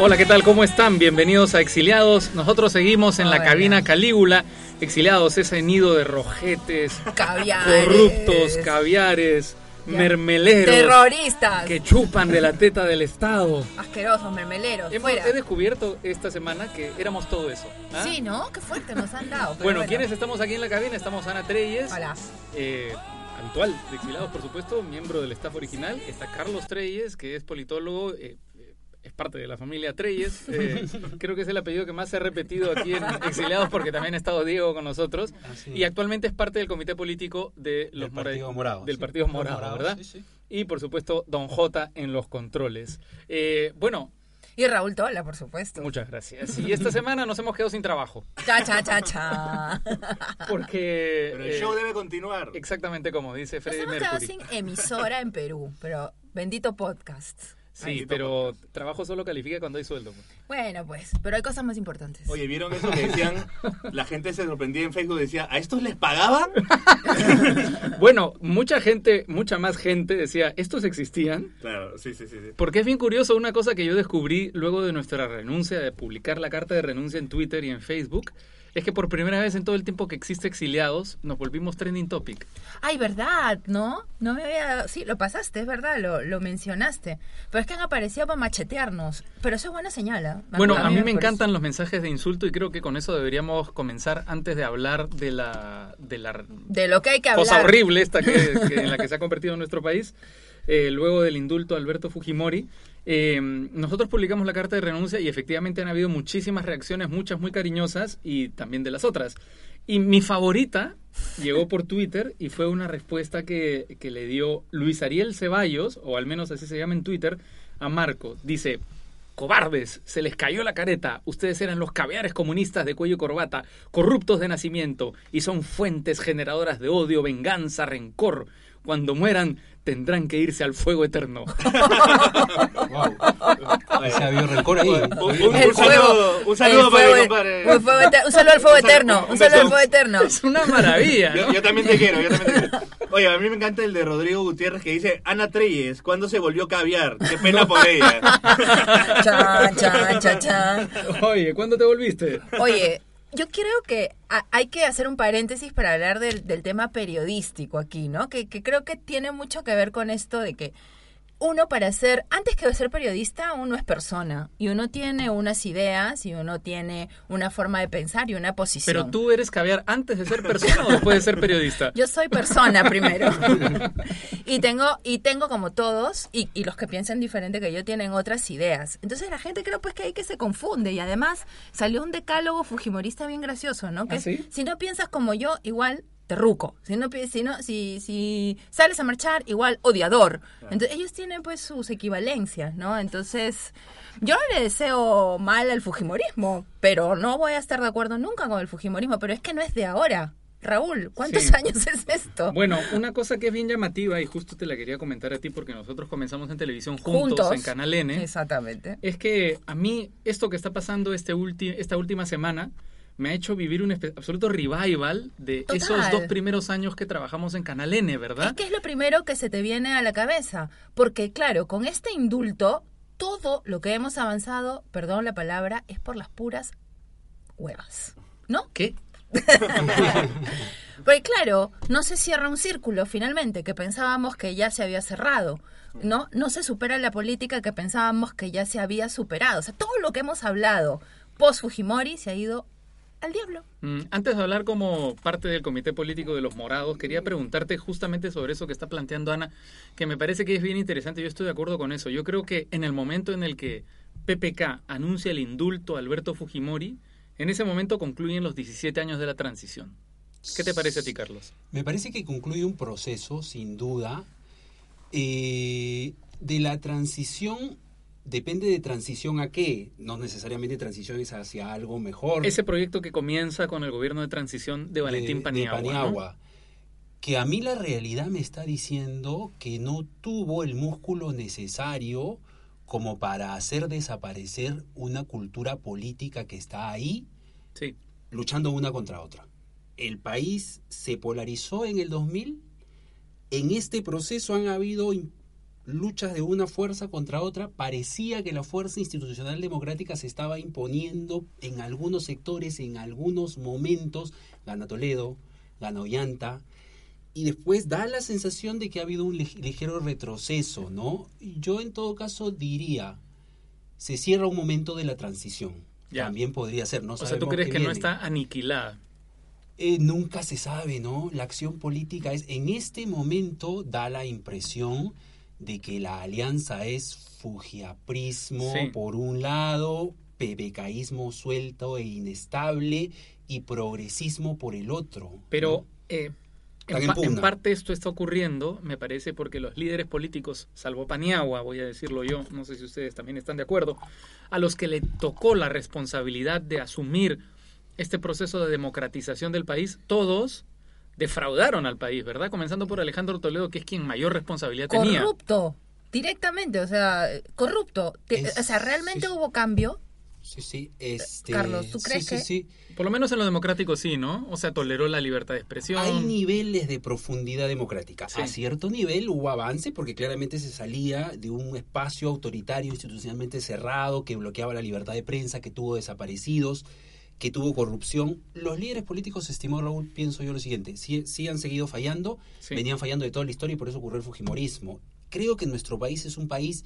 Hola, ¿qué tal? ¿Cómo están? Bienvenidos a Exiliados. Nosotros seguimos en la cabina Calígula. Exiliados, ese nido de rojetes, caviares, corruptos, caviares, mermeleros, terroristas que chupan de la teta del Estado. Asquerosos, mermeleros. He descubierto esta semana que éramos todo eso. ¿Ah? Sí, ¿no? Qué fuerte nos han dado. Bueno, ¿quiénes estamos aquí en la cabina? Estamos Ana Trelles. Hola. Habitual de Exiliados, por supuesto, miembro del staff original. Está Carlos Trelles, que es politólogo. Es parte de la familia Trelles, creo que es el apellido que más se ha repetido aquí en Exiliados porque también ha estado Diego con nosotros. Ah, sí. Y actualmente es parte del comité político de los Partido Morado, ¿verdad? Sí, sí. Y por supuesto Don Jota en los controles. Bueno. Y Raúl Tola, por supuesto. Muchas gracias. Y esta semana nos hemos quedado sin trabajo. Cha, cha, cha, cha. Porque... Pero el show debe continuar. Exactamente como dice Freddie Mercury. Nos hemos quedado sin emisora en Perú, pero bendito podcast. Sí, pero trabajo solo califica cuando hay sueldo. Bueno, pues, pero hay cosas más importantes. Oye, ¿vieron eso que decían? La gente se sorprendía en Facebook, decía, ¿a estos les pagaban? Bueno, mucha más gente decía, ¿estos existían? Claro, sí. Porque es bien curioso una cosa que yo descubrí luego de nuestra renuncia, de publicar la carta de renuncia en Twitter y en Facebook, es que por primera vez en todo el tiempo que existe Exiliados, nos volvimos trending topic. Ay, ¿verdad? ¿No? No me había... Sí, lo pasaste, es verdad, lo mencionaste. Pero es que han aparecido para machetearnos. Pero eso es buena señal, ¿eh? Bueno, a mí me encantan los mensajes de insulto y creo que con eso deberíamos comenzar antes de hablar de lo que hay que hablar. Cosa horrible esta que en la que se ha convertido en nuestro país. Luego del indulto a Alberto Fujimori. Nosotros publicamos la carta de renuncia y efectivamente han habido muchísimas reacciones, muchas muy cariñosas y también de las otras. Y mi favorita llegó por Twitter y fue una respuesta que le dio Luis Ariel Ceballos, o al menos así se llama en Twitter, a Marco. Dice, cobardes, se les cayó la careta, ustedes eran los caviares comunistas de cuello y corbata, corruptos de nacimiento y son fuentes generadoras de odio, venganza, rencor. Cuando mueran, tendrán que irse al fuego eterno. Wow. Se había rencor ahí. Un saludo para mi compadre. Un saludo al fuego eterno. Es una maravilla, ¿no? Yo también te quiero. Oye, a mí me encanta el de Rodrigo Gutiérrez que dice, Ana Trelles, ¿cuándo se volvió caviar? Qué pena por ella. Chan, chan, chan, chan. Oye, ¿cuándo te volviste? Oye, yo creo que hay que hacer un paréntesis para hablar del tema periodístico aquí, ¿no? Que creo que tiene mucho que ver con esto de que uno antes que ser periodista, uno es persona. Y uno tiene unas ideas, y uno tiene una forma de pensar y una posición. Pero tú eres caviar antes de ser persona o después de ser periodista. Yo soy persona primero. Y tengo como todos, y los que piensan diferente que yo tienen otras ideas. Entonces la gente creo pues que hay que se confunde. Y además salió un decálogo fujimorista bien gracioso, ¿no? Que ¿ah, sí? Si no piensas como yo, igual... terruco, si sales a marchar, igual odiador. Entonces ellos tienen pues sus equivalencias, ¿no? Entonces yo no le deseo mal al fujimorismo, pero no voy a estar de acuerdo nunca con el fujimorismo, pero es que no es de ahora. Raúl, ¿cuántos años es esto? Bueno, una cosa que es bien llamativa y justo te la quería comentar a ti porque nosotros comenzamos en televisión juntos en Canal N. Exactamente. Es que a mí esto que está pasando esta última semana me ha hecho vivir un absoluto revival de total. Esos dos primeros años que trabajamos en Canal N, ¿verdad? Es que es lo primero que se te viene a la cabeza, porque claro, con este indulto, todo lo que hemos avanzado, perdón la palabra, es por las puras huevas, ¿no? ¿Qué? Porque claro, no se cierra un círculo finalmente, que pensábamos que ya se había cerrado, ¿no? No se supera la política que pensábamos que ya se había superado, o sea, todo lo que hemos hablado post-Fujimori se ha ido al diablo. Antes de hablar como parte del comité político de los Morados, quería preguntarte justamente sobre eso que está planteando Ana, que me parece que es bien interesante. Yo estoy de acuerdo con eso. Yo creo que en el momento en el que PPK anuncia el indulto a Alberto Fujimori, en ese momento concluyen los 17 años de la transición. ¿Qué te parece a ti, Carlos? Me parece que concluye un proceso, sin duda, de la transición. Depende de transición a qué, no necesariamente transiciones hacia algo mejor. Ese proyecto que comienza con el gobierno de transición de Valentín Paniagua. De Paniagua, ¿no? Que a mí la realidad me está diciendo que no tuvo el músculo necesario como para hacer desaparecer una cultura política que está ahí, sí, luchando una contra otra. El país se polarizó en el 2000. En este proceso han habido luchas de una fuerza contra otra, parecía que la fuerza institucional democrática se estaba imponiendo en algunos sectores, en algunos momentos. Gana Toledo, gana Ollanta, y después da la sensación de que ha habido un ligero retroceso, ¿no? Yo en todo caso diría, se cierra un momento de la transición. Ya. También podría ser, ¿no? O sea, ¿tú crees que no está aniquilada? Nunca se sabe, ¿no? La acción política es, en este momento da la impresión de que la alianza es fujiaprismo, sí, por un lado, pebecaísmo suelto e inestable y progresismo por el otro. Pero en parte esto está ocurriendo, me parece, porque los líderes políticos, salvo Paniagua, voy a decirlo yo, no sé si ustedes también están de acuerdo, a los que le tocó la responsabilidad de asumir este proceso de democratización del país, todos defraudaron al país, ¿verdad? Comenzando por Alejandro Toledo, que es quien mayor responsabilidad tenía. Corrupto, directamente, o sea, corrupto. ¿Realmente sí, hubo cambio? Sí, sí. Carlos, ¿tú crees que...? Sí. Por lo menos en lo democrático sí, ¿no? O sea, toleró la libertad de expresión. Hay niveles de profundidad democrática. Sí. A cierto nivel hubo avance porque claramente se salía de un espacio autoritario, institucionalmente cerrado, que bloqueaba la libertad de prensa, que tuvo desaparecidos, que tuvo corrupción. Los líderes políticos, estimó Raúl, pienso yo lo siguiente, sí han seguido fallando, sí, venían fallando de toda la historia y por eso ocurrió el fujimorismo. Creo que nuestro país es un país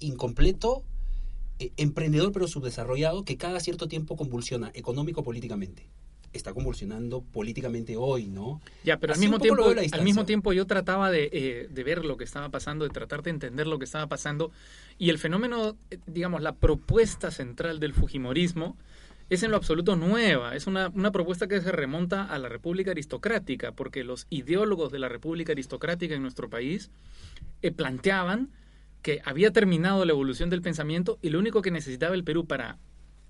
incompleto, emprendedor pero subdesarrollado, que cada cierto tiempo convulsiona económico-políticamente. Está convulsionando políticamente hoy, ¿no? Ya, pero al mismo tiempo yo trataba de ver lo que estaba pasando, de tratar de entender lo que estaba pasando, y el fenómeno, digamos, la propuesta central del fujimorismo es en lo absoluto nueva, es una propuesta que se remonta a la República Aristocrática, porque los ideólogos de la República Aristocrática en nuestro país planteaban que había terminado la evolución del pensamiento y lo único que necesitaba el Perú para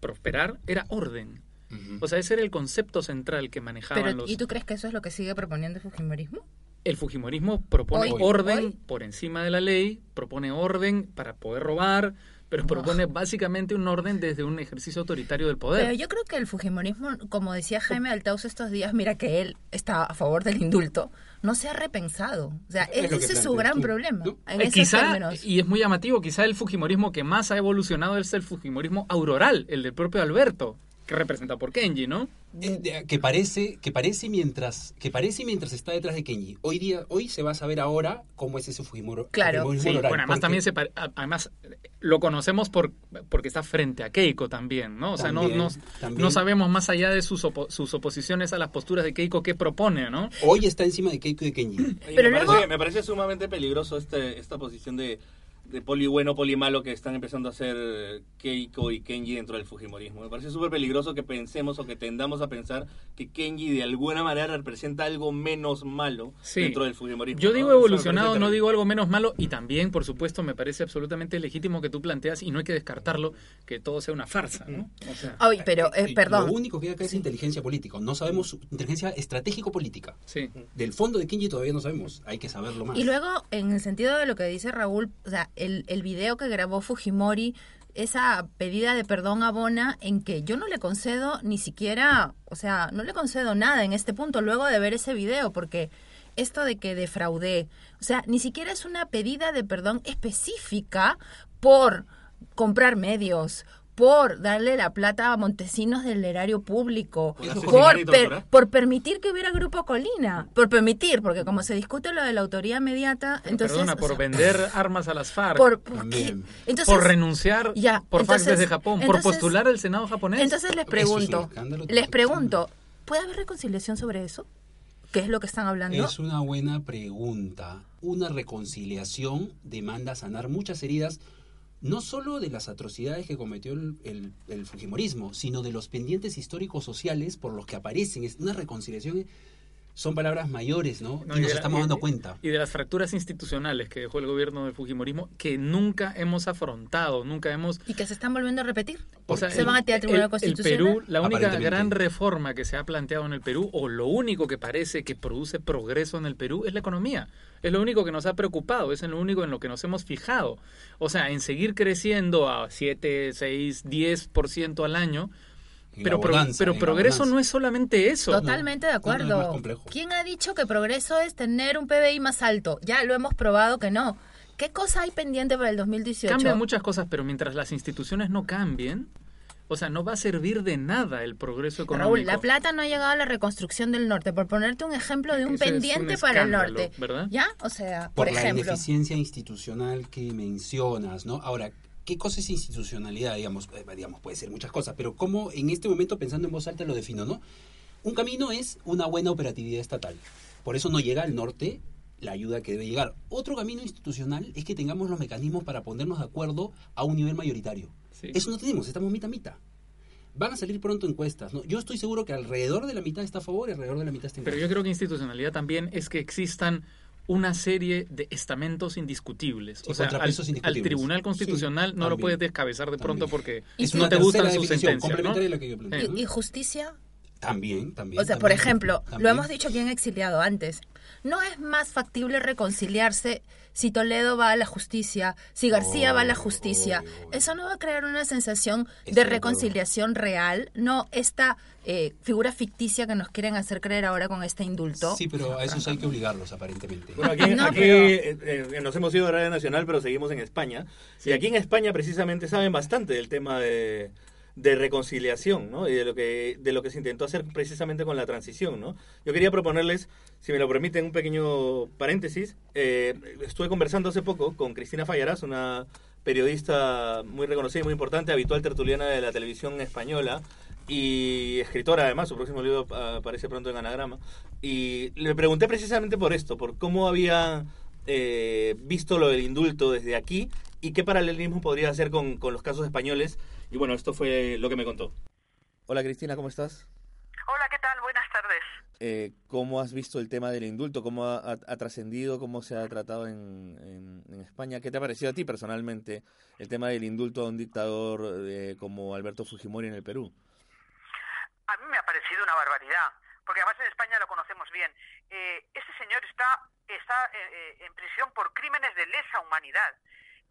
prosperar era orden. Uh-huh. O sea, ese era el concepto central que manejaban. Pero, ¿y tú crees que eso es lo que sigue proponiendo el fujimorismo? El fujimorismo propone orden por encima de la ley, propone orden para poder robar, pero propone básicamente un orden desde un ejercicio autoritario del poder. Pero yo creo que el fujimorismo, como decía Jaime Altauza estos días, mira que él está a favor del indulto, no se ha repensado. O sea, ese es su gran problema. En esos términos. Y es muy llamativo, quizá el fujimorismo que más ha evolucionado es el fujimorismo auroral, el del propio Alberto, que representa por Kenji, ¿no? Que parece mientras está detrás de Kenji. Hoy se va a saber ahora cómo es ese Fujimori. Claro. Sí, bueno, además también además lo conocemos porque está frente a Keiko también, ¿no? O sea, no sabemos más allá de sus oposiciones a las posturas de Keiko qué propone, ¿no? Hoy está encima de Keiko y de Kenji. Pero me parece sumamente peligroso esta posición de poli bueno, poli malo que están empezando a hacer Keiko y Kenji dentro del fujimorismo. Me parece súper peligroso que pensemos o que tendamos a pensar que Kenji de alguna manera representa algo menos malo, sí, dentro del fujimorismo. Yo digo evolucionado, no digo algo menos malo, y también, por supuesto, me parece absolutamente legítimo que tú planteas, y no hay que descartarlo, que todo sea una farsa, ¿no? O sea, perdón. Lo único que hay acá es inteligencia política. No sabemos, inteligencia estratégico-política. Sí. Del fondo de Kenji todavía no sabemos. Hay que saberlo más. Y luego, en el sentido de lo que dice Raúl, o sea, el video que grabó Fujimori, esa pedida de perdón a Bona, en que yo no le concedo ni siquiera, o sea, no le concedo nada en este punto luego de ver ese video, porque esto de que defraudé, o sea, ni siquiera es una pedida de perdón específica por comprar medios, por darle la plata a Montesinos del erario público, por permitir que hubiera Grupo Colina, porque como se discute lo de la autoría mediata, entonces... por vender armas a las FARC, por renunciar por FARC desde Japón, por postular al Senado japonés. Entonces les pregunto, ¿puede haber reconciliación sobre eso? ¿Qué es lo que están hablando? Es una buena pregunta. Una reconciliación demanda sanar muchas heridas, no solo de las atrocidades que cometió el fujimorismo, sino de los pendientes históricos sociales por los que aparecen. Es una reconciliación, son palabras mayores, ¿no? Y nos estamos dando cuenta. Y de las fracturas institucionales que dejó el gobierno del fujimorismo, que nunca hemos afrontado, Y que se están volviendo a repetir. O sea, se van a Tribunal Constitucional. El Perú, la única gran reforma que se ha planteado en el Perú, o lo único que parece que produce progreso en el Perú, es la economía. Es lo único que nos ha preocupado, es lo único en lo que nos hemos fijado. O sea, en seguir creciendo a 7, 6, 10% al año, pero progreso no es solamente eso. Totalmente de acuerdo. ¿Quién ha dicho que progreso es tener un PBI más alto? Ya lo hemos probado que no. ¿Qué cosa hay pendiente para el 2018? Cambian muchas cosas, pero mientras las instituciones no cambien, o sea, no va a servir de nada el progreso económico. Raúl, la plata no ha llegado a la reconstrucción del norte, por ponerte un ejemplo de un eso pendiente un para el norte, ¿verdad? ¿Ya? O sea, por ejemplo, la ineficiencia institucional que mencionas, ¿no? Ahora, ¿qué cosa es institucionalidad? Digamos, puede ser muchas cosas, pero ¿cómo en este momento, pensando en voz alta, lo defino, no? Un camino es una buena operatividad estatal. Por eso no llega al norte la ayuda que debe llegar. Otro camino institucional es que tengamos los mecanismos para ponernos de acuerdo a un nivel mayoritario. Sí. Eso no tenemos, estamos mitad a mitad. Van a salir pronto encuestas, ¿no? Yo estoy seguro que alrededor de la mitad está a favor y alrededor de la mitad está en contra. Pero yo creo que institucionalidad también es que existan una serie de estamentos indiscutibles. Sí, o sea, al Tribunal Constitucional sí, no también, lo puedes descabezar de pronto también, porque es no te gustan sus sentencias, ¿no? De lo que yo planteo, ¿no? ¿Y justicia? También. O sea, también, por ejemplo, también. Lo hemos dicho aquí en Exiliado antes, ¿no es más factible reconciliarse si Toledo va a la justicia, si García va a la justicia? ¿Eso no va a crear una sensación de reconciliación real? No esta figura ficticia que nos quieren hacer creer ahora con este indulto. Sí, pero a esos hay que obligarlos, aparentemente. Bueno, aquí nos hemos ido a Radio Nacional, pero seguimos en España. Sí. Y aquí en España precisamente saben bastante del tema de reconciliación, ¿no? Y de lo que se intentó hacer precisamente con la transición, ¿no? Yo quería proponerles, si me lo permiten, un pequeño paréntesis. Estuve conversando hace poco con Cristina Fallarás, una periodista muy reconocida y muy importante, habitual tertuliana de la televisión española y escritora, además. Su próximo libro aparece pronto en Anagrama. Y le pregunté precisamente por esto, por cómo había visto lo del indulto desde aquí y qué paralelismo podría hacer con los casos españoles. Y bueno, esto fue lo que me contó. Hola Cristina, ¿cómo estás? Hola, ¿qué tal? Buenas tardes. ¿Cómo has visto el tema del indulto? ¿Cómo ha trascendido? ¿Cómo se ha tratado en España? ¿Qué te ha parecido a ti personalmente el tema del indulto a un dictador como Alberto Fujimori en el Perú? A mí me ha parecido una barbaridad, porque además en España lo conocemos bien. Este señor está en prisión por crímenes de lesa humanidad.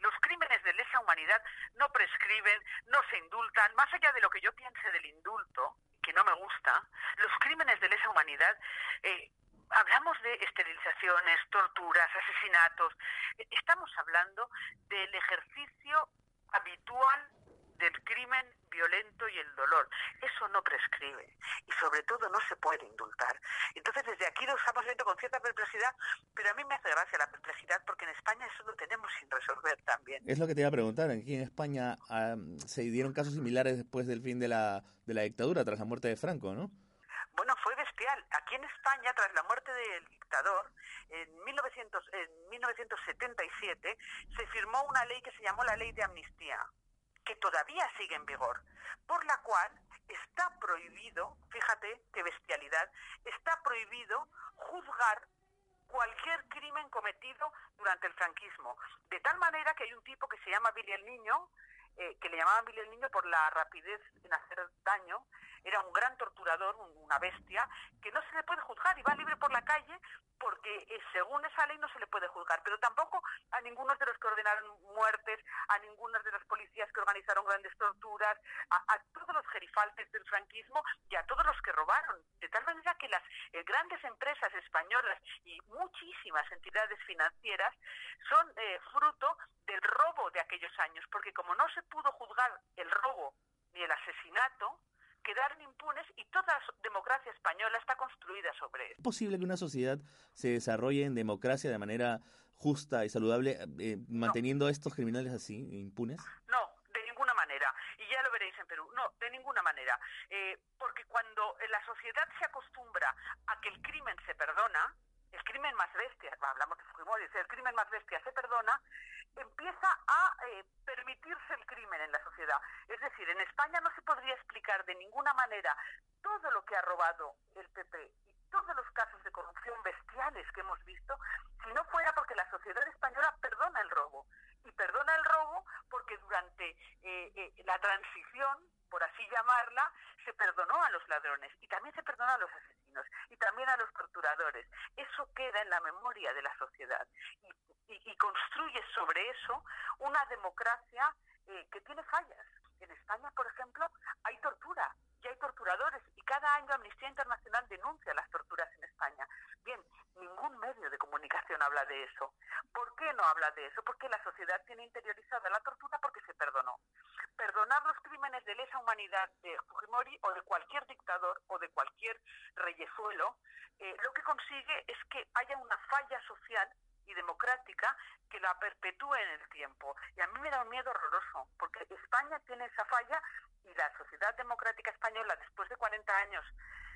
Los crímenes de lesa humanidad no prescriben, no se indultan. Más allá de lo que yo piense del indulto, que no me gusta, los crímenes de lesa humanidad, hablamos de esterilizaciones, torturas, asesinatos. Estamos hablando del ejercicio habitual del crimen violento y el dolor. Eso no prescribe y sobre todo no se puede indultar. Entonces desde aquí lo estamos viendo con cierta perplejidad, pero a mí me hace gracia la perplejidad porque en España eso lo tenemos sin resolver también. Es lo que te iba a preguntar, aquí en España se dieron casos similares después del fin de la dictadura, tras la muerte de Franco, ¿no? Bueno, fue bestial. Aquí en España, tras la muerte del dictador, en 1977 se firmó una ley que se llamó la Ley de Amnistía, que todavía sigue en vigor, por la cual está prohibido, fíjate qué bestialidad, está prohibido juzgar cualquier crimen cometido durante el franquismo. De tal manera que hay un tipo que se llama Billy el Niño, que le llamaban Billy el Niño por la rapidez en hacer daño, era un gran torturador, una bestia, que no se le puede juzgar y va libre por la calle porque según esa ley no se le puede juzgar, pero tampoco a ninguno de los que ordenaron muertes, a ninguno de los policías que organizaron grandes torturas, a todos los gerifaltes del franquismo y a todos los que robaron, de tal manera que las grandes empresas españolas y muchísimas entidades financieras son fruto del robo de aquellos años, porque como no se pudo juzgar el robo ni el asesinato, quedaron impunes y toda la democracia española está construida sobre eso. ¿Es posible que una sociedad se desarrolle en democracia de manera justa y saludable manteniendo a estos criminales así, impunes? No, de ninguna manera. Y ya lo veréis en Perú. No, de ninguna manera. Porque cuando la sociedad se acostumbra a que el crimen se perdona, el crimen más bestia, hablamos de Fujimori, el crimen más bestia se perdona, empieza a permitirse el crimen en la sociedad. Es decir, en España no se podría explicar de ninguna manera todo lo que ha robado el PP y todos los casos de corrupción bestiales que hemos visto, si no fuera porque la sociedad española perdona el robo. Y perdona el robo porque durante la transición, por así llamarla, se perdonó a los ladrones y también se perdonó a los asesinos y también a los torturadores. Eso queda en la memoria de la sociedad y construye sobre eso una democracia que tiene fallas. En España, por ejemplo, hay tortura y hay torturadores y cada año Amnistía Internacional denuncia las torturas en España. Bien, ningún medio de comunicación habla de eso. ¿Por qué no habla de eso? Porque humanidad tiene interiorizada la tortura porque se perdonó. Perdonar los crímenes de lesa humanidad de Fujimori o de cualquier dictador o de cualquier reyezuelo, lo que consigue es que haya una falla social y democrática que la perpetúe en el tiempo. Y a mí me da un miedo horroroso, porque España tiene esa falla y la sociedad democrática española, después de 40 años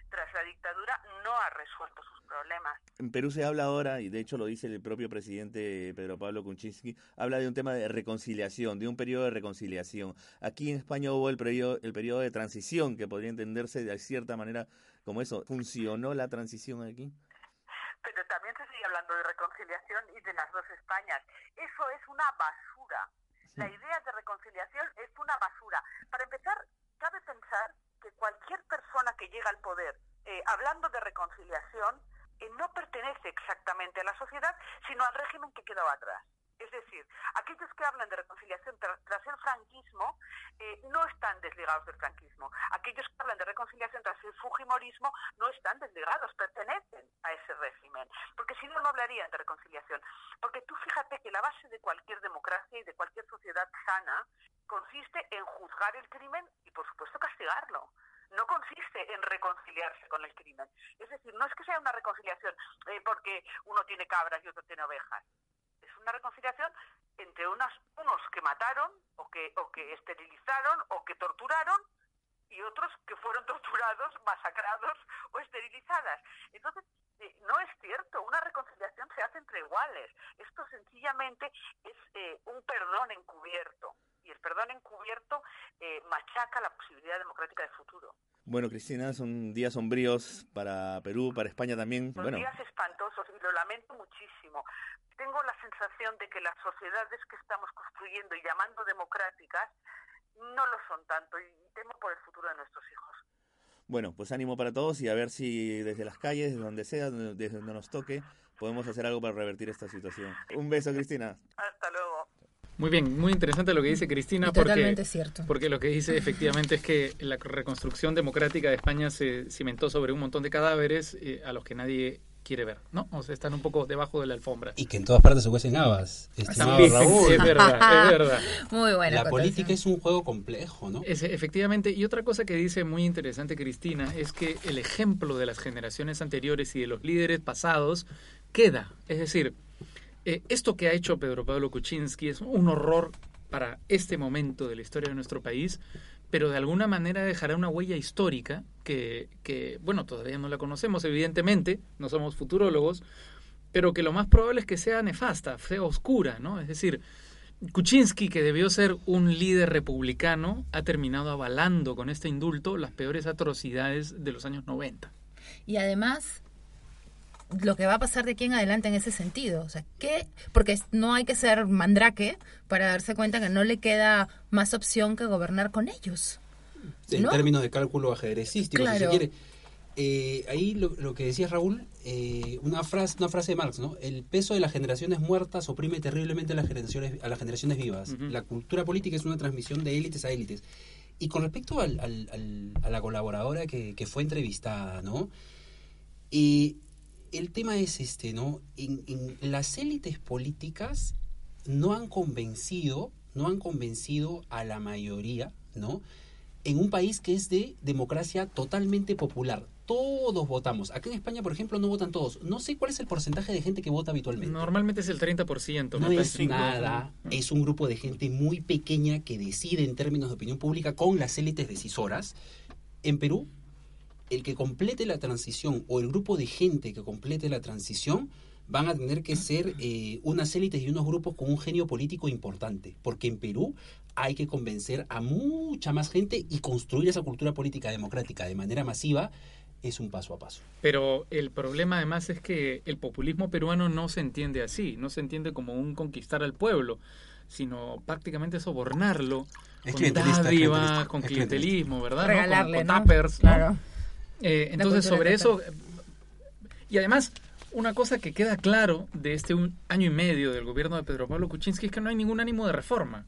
tras la dictadura, no ha resuelto sus problemas. En Perú se habla ahora, y de hecho lo dice el propio presidente Pedro Pablo Kuczynski, habla de un tema de reconciliación, de un periodo de reconciliación. Aquí en España hubo el periodo de transición, que podría entenderse de cierta manera como eso. ¿Funcionó la transición aquí? Pero también se sigue hablando de reconciliación y de las dos Españas. Eso es una basura. Sí. La idea de reconciliación es una basura. Para empezar, cabe pensar que cualquier persona que llega al poder hablando de reconciliación no pertenece exactamente a la sociedad, sino al régimen que quedaba atrás. Es decir, aquellos que hablan de reconciliación tras el franquismo no están desligados del franquismo. Aquellos que hablan de reconciliación tras el fujimorismo no están desligados, pertenecen a ese régimen. Porque si no, no hablarían de reconciliación. Porque tú fíjate que la base de cualquier democracia y de cualquier sociedad sana consiste en juzgar el crimen y, por supuesto, castigarlo. No consiste en reconciliarse con el crimen. Es decir, no es que sea una reconciliación porque uno tiene cabras y otro tiene ovejas. Es una reconciliación entre unos que mataron o que esterilizaron o que torturaron y otros que fueron torturados, masacrados o esterilizadas. Entonces, no es cierto, una reconciliación se hace entre iguales. Esto sencillamente es un perdón encubierto. Y el perdón encubierto machaca la posibilidad democrática de futuro. Bueno, Cristina, son días sombríos para Perú, para España también. Son días espantosos y lo lamento muchísimo. Tengo la sensación de que las sociedades que estamos construyendo y llamando democráticas no lo son tanto y temo por el futuro de nuestros hijos. Bueno, pues ánimo para todos y a ver si desde las calles, desde donde sea, desde donde nos toque, podemos hacer algo para revertir esta situación. Un beso, Cristina. Hasta luego. Muy bien, muy interesante lo que dice Cristina, porque lo que dice efectivamente es que la reconstrucción democrática de España se cimentó sobre un montón de cadáveres a los que nadie quiere ver, ¿no? O sea, están un poco debajo de la alfombra. Y que en todas partes se cuecen habas, estimado Raúl. Es verdad, es verdad. Muy buena. La política es un juego complejo, ¿no? Efectivamente, y otra cosa que dice muy interesante Cristina es que el ejemplo de las generaciones anteriores y de los líderes pasados queda, es decir, esto que ha hecho Pedro Pablo Kuczynski es un horror para este momento de la historia de nuestro país, pero de alguna manera dejará una huella histórica que bueno, todavía no la conocemos, evidentemente, no somos futurólogos, pero que lo más probable es que sea nefasta, sea oscura, ¿no? Es decir, Kuczynski, que debió ser un líder republicano, ha terminado avalando con este indulto las peores atrocidades de los años 90. Y además, lo que va a pasar de aquí en adelante en ese sentido, o sea, ¿qué? Porque no hay que ser mandrake para darse cuenta que no le queda más opción que gobernar con ellos, ¿no? En términos de cálculo ajedrecístico, claro. Si se quiere. Ahí lo que decía Raúl, una frase de Marx, ¿no? El peso de las generaciones muertas oprime terriblemente a las generaciones vivas. Uh-huh. La cultura política es una transmisión de élites a élites. Y con respecto a la colaboradora que fue entrevistada, ¿no? Y el tema es este, ¿no? En las élites políticas no han convencido a la mayoría, ¿no? En un país que es de democracia totalmente popular. Todos votamos. Acá en España, por ejemplo, no votan todos. No sé cuál es el porcentaje de gente que vota habitualmente. Normalmente es el 30%. No es nada. Es un grupo de gente muy pequeña que decide en términos de opinión pública con las élites decisoras. En Perú, el que complete la transición o el grupo de gente que complete la transición van a tener que ser unas élites y unos grupos con un genio político importante, porque en Perú hay que convencer a mucha más gente y construir esa cultura política democrática de manera masiva es un paso a paso. Pero el problema además es que el populismo peruano no se entiende así, no se entiende como un conquistar al pueblo, sino prácticamente sobornarlo con dádivas, con clientelismo, ¿verdad? Regalarle, ¿no? Con tuppers, ¿no? Claro. Entonces sobre eso, y además una cosa que queda claro de este año y medio del gobierno de Pedro Pablo Kuczynski es que no hay ningún ánimo de reforma.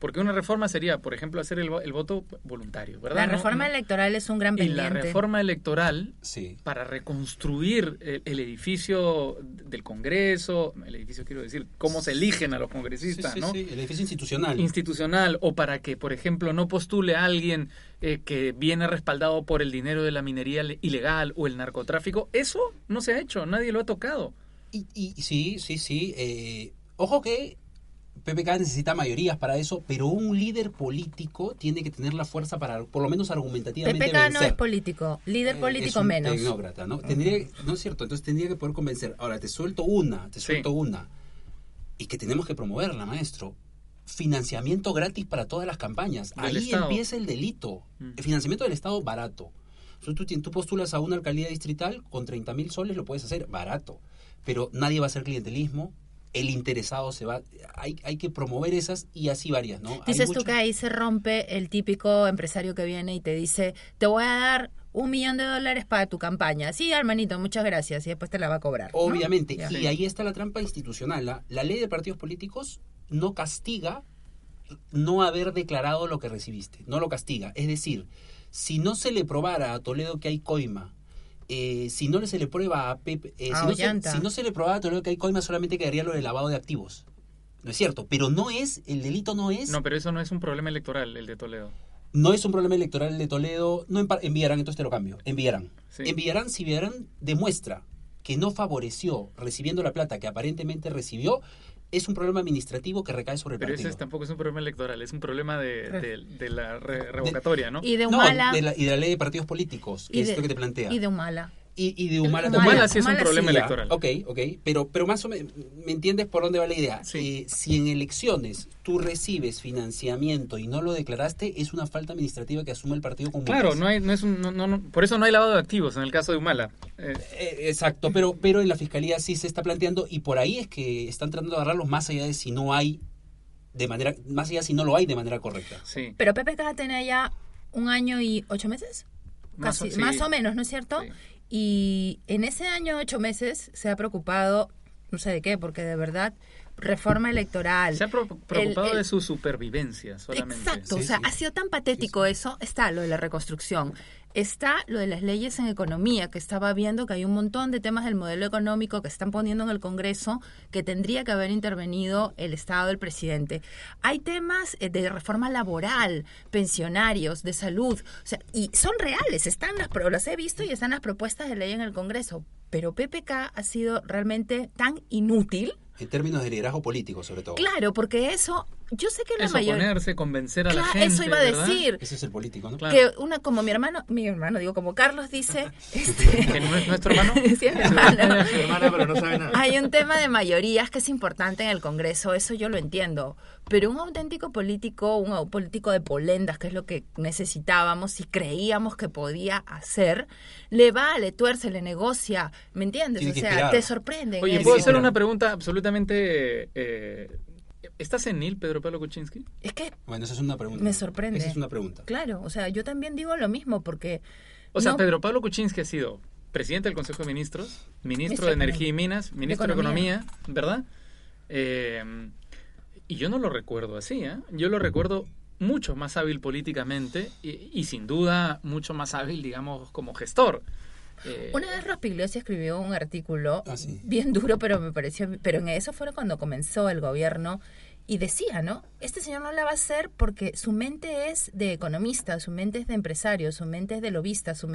Porque una reforma sería, por ejemplo, hacer el voto voluntario, ¿verdad? La reforma electoral es un gran pendiente. Y la reforma electoral, sí, para reconstruir el edificio del Congreso, el edificio, quiero decir, cómo se eligen a los congresistas, sí, sí, ¿no? Sí, el edificio institucional. Institucional, o para que, por ejemplo, no postule a alguien que viene respaldado por el dinero de la minería ilegal o el narcotráfico. Eso no se ha hecho, nadie lo ha tocado. Y sí, sí, sí. Ojo que PPK necesita mayorías para eso, pero un líder político tiene que tener la fuerza para, por lo menos argumentativamente, PPK vencer. No es político, líder político es menos. Tecnócrata, ¿no? Tendría, no es cierto, entonces tendría que poder convencer. Ahora, te suelto una, y que tenemos que promoverla, maestro. Financiamiento gratis para todas las campañas. Ahí Estado. Empieza el delito. El financiamiento del Estado barato. Tú postulas a una alcaldía distrital con 30,000 soles, lo puedes hacer barato. Pero nadie va a hacer clientelismo. El interesado se va... Hay que promover esas y así varias, ¿no? Dices tú que ahí se rompe el típico empresario que viene y te dice, te voy a dar $1,000,000 para tu campaña. Sí, hermanito, muchas gracias. Y después te la va a cobrar, ¿no? Obviamente. Sí. Y ahí está la trampa institucional. La ley de partidos políticos no castiga no haber declarado lo que recibiste. No lo castiga. Es decir, si no se le probara a Toledo que hay coima, si no se le probaba a Toledo que hay coima, solamente quedaría lo de lavado de activos. No es cierto, pero no es, el delito no es... No, pero eso no es un problema electoral, el de Toledo. No es un problema electoral el de Toledo. No enviarán, entonces te lo cambio. Enviarán. Sí. Enviarán, si Villarán demuestra que no favoreció recibiendo la plata que aparentemente recibió, es un problema administrativo que recae sobre el partido. Pero ese tampoco es un problema electoral, es un problema de la revocatoria, ¿no? Y de Humala. No, de la ley de partidos políticos, que es esto que te plantea. Y de Humala. Humala sí es un problema electoral. Ok, pero más o menos, ¿me entiendes por dónde va la idea? Sí. Si en elecciones tú recibes financiamiento y no lo declaraste, es una falta administrativa que asume el partido como... Claro, por eso no hay lavado de activos en el caso de Humala. Exacto, pero en la fiscalía sí se está planteando, y por ahí es que están tratando de agarrarlos más allá de si no hay de manera, más allá si no lo hay de manera correcta. Sí. Pero PPK tenía ya 1 año y 8 meses, casi, más o menos, ¿no es cierto? Sí. Y en ese año 8 meses se ha preocupado, no sé de qué, porque de verdad, reforma electoral. Se ha preocupado de su supervivencia solamente. Exacto, sí, o sea, sí. Ha sido tan patético, sí, sí. Eso, está lo de la reconstrucción, está lo de las leyes en economía, que estaba viendo que hay un montón de temas del modelo económico que están poniendo en el Congreso, que tendría que haber intervenido el Estado del presidente. Hay temas de reforma laboral, pensionarios, de salud, o sea, y son reales, las he visto y están las propuestas de ley en el Congreso, pero PPK ha sido realmente tan inútil. En términos de liderazgo político, sobre todo. Claro, porque eso, yo sé que la mayoría... Eso, ponerse, convencer a la gente, eso iba a decir. Ese es el político, ¿no? Claro. Que como como Carlos dice... ¿Nuestro hermano? Sí, hermano. Su hermana, pero no sabe nada. Hay un tema de mayorías que es importante en el Congreso, eso yo lo entiendo. Pero un auténtico político, un político de polendas, que es lo que necesitábamos y creíamos que podía hacer, le tuerce, le negocia, ¿me entiendes? Tiene te sorprende. Oye, ¿puedo hacer una pregunta absolutamente? ¿Está senil Pedro Pablo Kuczynski? Es que... Bueno, esa es una pregunta. Me sorprende. Esa es una pregunta. Claro, o sea, yo también digo lo mismo porque... Pedro Pablo Kuczynski ha sido presidente del Consejo de Ministros, ministro de Energía y Minas, ministro de Economía, ¿verdad? Y yo no lo recuerdo así, ¿eh? Yo lo recuerdo mucho más hábil políticamente y sin duda mucho más hábil, digamos, como gestor. Una vez Rospigliosi escribió un artículo bien duro, pero en eso fue cuando comenzó el gobierno y decía, ¿no? Este señor no la va a hacer porque su mente es de economista, su mente es de empresario, su mente es de lobista, sus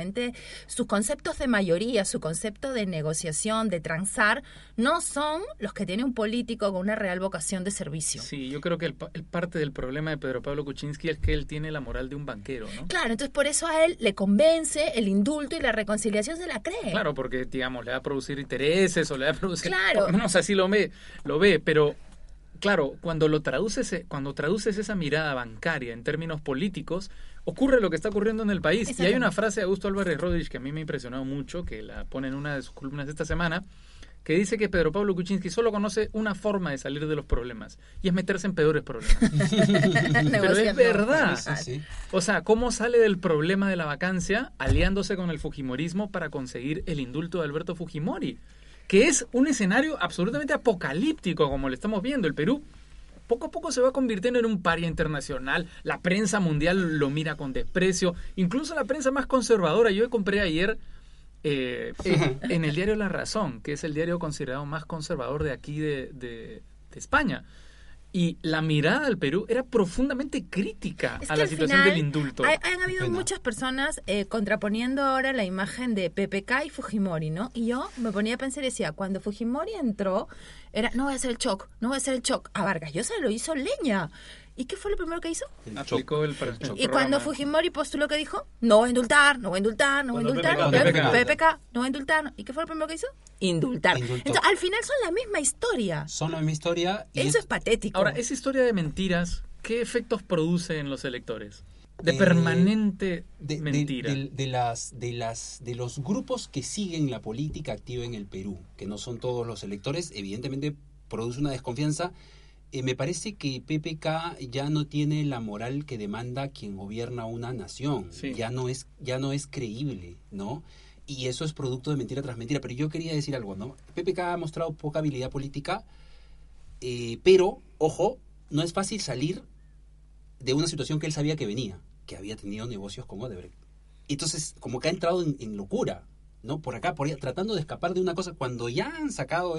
conceptos de mayoría, su concepto de negociación, de transar, no son los que tiene un político con una real vocación de servicio. Sí, yo creo que el parte del problema de Pedro Pablo Kuczynski es que él tiene la moral de un banquero, ¿no? Claro, entonces por eso a él le convence el indulto y la reconciliación se la cree. Claro, porque, digamos, le va a producir intereses o le va a producir... Claro. No, o sea, sí lo ve, pero... Claro, cuando traduces esa mirada bancaria en términos políticos, ocurre lo que está ocurriendo en el país. Y hay una frase de Augusto Álvarez Rodríguez que a mí me ha impresionado mucho, que la pone en una de sus columnas esta semana, que dice que Pedro Pablo Kuczynski solo conoce una forma de salir de los problemas, y es meterse en peores problemas. Pero es verdad. Sí. O sea, ¿cómo sale del problema de la vacancia aliándose con el fujimorismo para conseguir el indulto de Alberto Fujimori? Que es un escenario absolutamente apocalíptico, como lo estamos viendo. El Perú poco a poco se va convirtiendo en un paria internacional. La prensa mundial lo mira con desprecio, incluso la prensa más conservadora. Yo compré ayer en el diario La Razón, que es el diario considerado más conservador de aquí de España. Y la mirada al Perú era profundamente crítica a la situación del indulto. Han habido muchas personas contraponiendo ahora la imagen de PPK y Fujimori, ¿no? Y yo me ponía a pensar y decía, cuando Fujimori entró, era, no voy a hacer el shock, no voy a hacer el shock. A Vargas Llosa lo hizo leña. ¿Y qué fue lo primero que hizo? Aplicó el shock. Y cuando Fujimori postuló, que dijo, no voy a indultar, no voy a indultar, no voy a indultar. PPK, no voy a indultar. ¿Y qué fue lo primero que hizo? Indultar. Entonces, al final son la misma historia. Son la misma historia. Y eso es patético. Ahora, esa historia de mentiras, ¿qué efectos produce en los electores? De permanente mentira. De los grupos que siguen la política activa en el Perú, que no son todos los electores, evidentemente produce una desconfianza. Me parece que PPK ya no tiene la moral que demanda quien gobierna una nación. Sí. Ya no es creíble, ¿no? Y eso es producto de mentira tras mentira. Pero yo quería decir algo, ¿no? PPK ha mostrado poca habilidad política, pero, ojo, no es fácil salir de una situación que él sabía que venía, que había tenido negocios con Odebrecht. Entonces, como que ha entrado en locura, ¿no? Por acá, por allá, tratando de escapar de una cosa. Cuando ya han sacado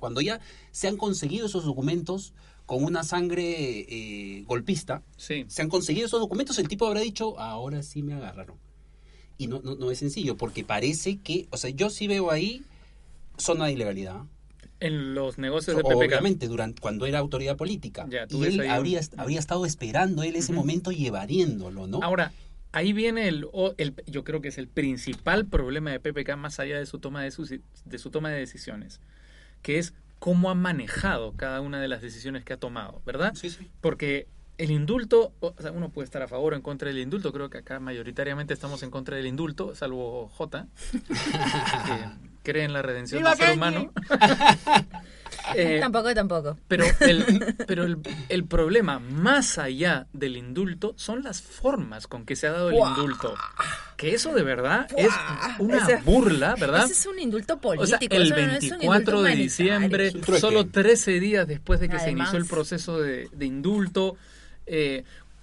cuando ya se han conseguido esos documentos con una sangre golpista, sí, se han conseguido esos documentos, el tipo habrá dicho, ahora sí me agarraron. Y no es sencillo, porque parece que, o sea, yo sí veo ahí zona de ilegalidad. En los negocios de PPK. Obviamente, cuando era autoridad política. Ya, y él habría estado esperando ese momento y evadiéndolo, ¿no? Ahora, ahí viene yo creo que es el principal problema de PPK, más allá de su toma de decisiones, que es cómo ha manejado cada una de las decisiones que ha tomado, ¿verdad? Sí, sí. Porque el indulto, o sea, uno puede estar a favor o en contra del indulto. Creo que acá mayoritariamente estamos en contra del indulto, salvo Jota, que cree en la redención del ser humano. Tampoco. Pero el problema, más allá del indulto, son las formas con que se ha dado el indulto. Que eso de verdad es una burla, ¿verdad? Ese es un indulto político. O sea, el 24 de diciembre, solo 13 días después de que se inició el proceso de indulto,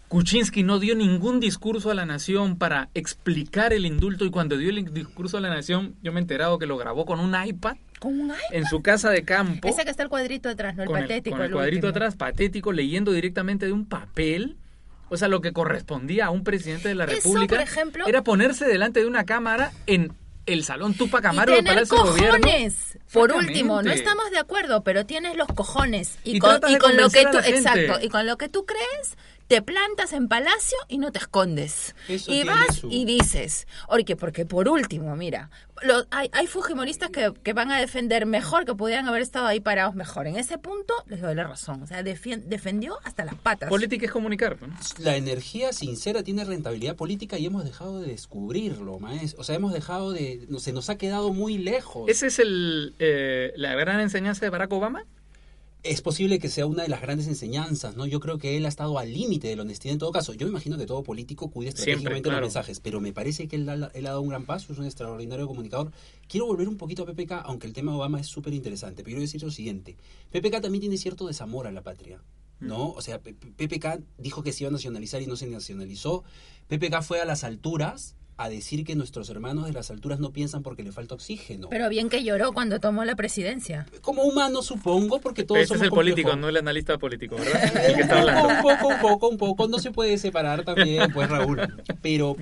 Kuczynski no dio ningún discurso a la nación para explicar el indulto, y cuando dio el discurso a la nación, yo me he enterado que lo grabó con un iPad. ¿Con un iPad? En su casa de campo. Ese que está el cuadrito atrás, ¿no? El patético. Con el cuadrito atrás, patético, leyendo directamente de un papel. O sea, lo que correspondía a un presidente de la República, por ejemplo, era ponerse delante de una cámara en el Salón Túpac Amaru del Palacio de Gobierno. Por último, no estamos de acuerdo, pero tienes los cojones. Y con lo que tú, exacto, y con lo que tú crees, te plantas en Palacio y no te escondes. Eso y vas y dices, oye, porque por último, mira, hay fujimoristas que van a defender mejor, que podían haber estado ahí parados mejor. En ese punto les doy la razón. O sea, defendió hasta las patas. Política es comunicar, ¿no? La energía sincera tiene rentabilidad política y hemos dejado de descubrirlo, maestro. O sea, se nos ha quedado muy lejos. ¿Esa es la gran enseñanza de Barack Obama? Es posible que sea una de las grandes enseñanzas, ¿no? Yo creo que él ha estado al límite de la honestidad en todo caso. Yo me imagino que todo político cuida estratégicamente los mensajes, pero me parece que él ha dado un gran paso, es un extraordinario comunicador. Quiero volver un poquito a PPK, aunque el tema de Obama es súper interesante, pero quiero decir lo siguiente. PPK también tiene cierto desamor a la patria, ¿no? O sea, PPK dijo que se iba a nacionalizar y no se nacionalizó. PPK fue a las alturas a decir que nuestros hermanos de las alturas no piensan porque le falta oxígeno. Pero bien que lloró cuando tomó la presidencia. Como humano, supongo, porque todos somos complejos. Ese es el político, no el analista político, ¿verdad? El que está hablando. Un poco. No se puede separar también, pues, Raúl. Pero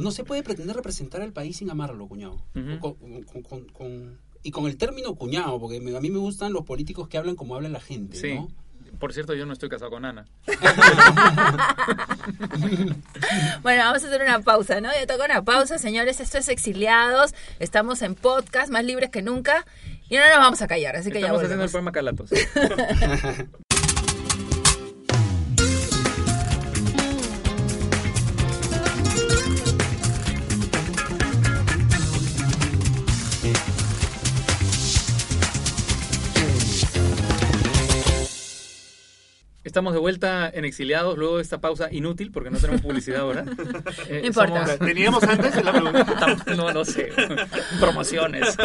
no se puede pretender representar al país sin amarlo, cuñado. Uh-huh. Y con el término cuñado, porque a mí me gustan los políticos que hablan como habla la gente, sí, ¿no? Por cierto, yo no estoy casado con Ana. Bueno, vamos a hacer una pausa, ¿no? Ya toca una pausa, señores. Esto es Exiliados. Estamos en podcast, más libres que nunca. Y no nos vamos a callar, así que ya volvemos. Estamos haciendo el programa Calatos. Estamos de vuelta en Exiliados, luego de esta pausa inútil, porque no tenemos publicidad ahora. No importa. ¿Teníamos antes en la pregunta? No sé. Promociones.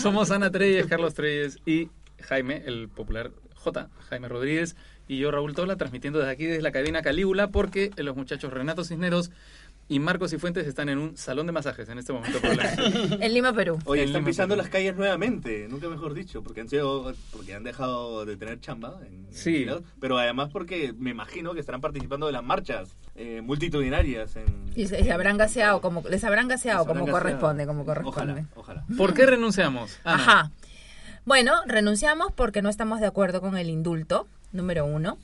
Somos Ana Trelles, Carlos Trelles y Jaime, el popular Jota, Jaime Rodríguez, y yo, Raúl Tola, transmitiendo desde aquí, desde la cabina Calígula, porque los muchachos Renato Cisneros y Marcos y Fuentes están en un salón de masajes en este momento. En Lima, Perú. Oye, en están Lima, pisando Perú. Las calles nuevamente, nunca mejor dicho, porque han dejado de tener chamba. Sí. Pero además porque me imagino que estarán participando de las marchas multitudinarias. Y se habrán gaseado, como corresponde. Ojalá. ¿Por qué renunciamos, Ana? Ajá. Bueno, renunciamos porque no estamos de acuerdo con el indulto, número uno.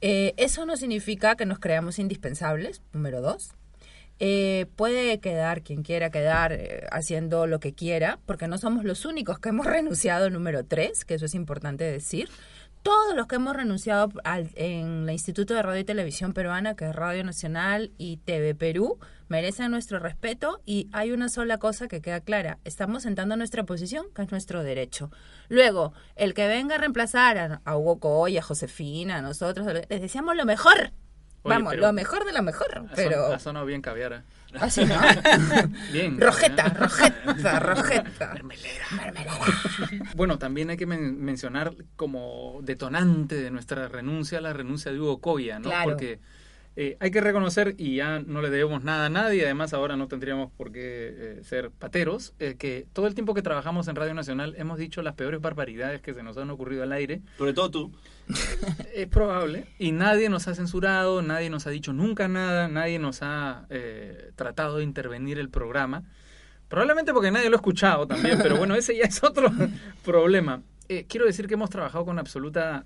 Eso no significa que nos creamos indispensables, número dos. Puede quedar quien quiera quedar haciendo lo que quiera, porque no somos los únicos que hemos renunciado, número 3, que eso es importante decir. Todos los que hemos renunciado en el Instituto de Radio y Televisión Peruana, que es Radio Nacional y TV Perú, merecen nuestro respeto, y hay una sola cosa que queda clara: estamos sentando nuestra posición, que es nuestro derecho. Luego, el que venga a reemplazar a Hugo Coya, a Josefina, a nosotros, les deseamos lo mejor. Oye, vamos, lo mejor de lo mejor, pero... Ha sonado bien caviar, ¿eh? ¿Así no? Bien. Rojeta. Mermelera. Bueno, también hay que mencionar como detonante de nuestra renuncia, la renuncia de Hugo Coya, ¿no? Claro. Porque hay que reconocer, y ya no le debemos nada a nadie, además ahora no tendríamos por qué ser pateros, que todo el tiempo que trabajamos en Radio Nacional hemos dicho las peores barbaridades que se nos han ocurrido al aire. Sobre todo tú. Es probable, y nadie nos ha censurado, nadie nos ha dicho nunca nada, nadie nos ha tratado de intervenir el programa, probablemente porque nadie lo ha escuchado también, pero bueno, ese ya es otro problema. Quiero decir que hemos trabajado con absoluta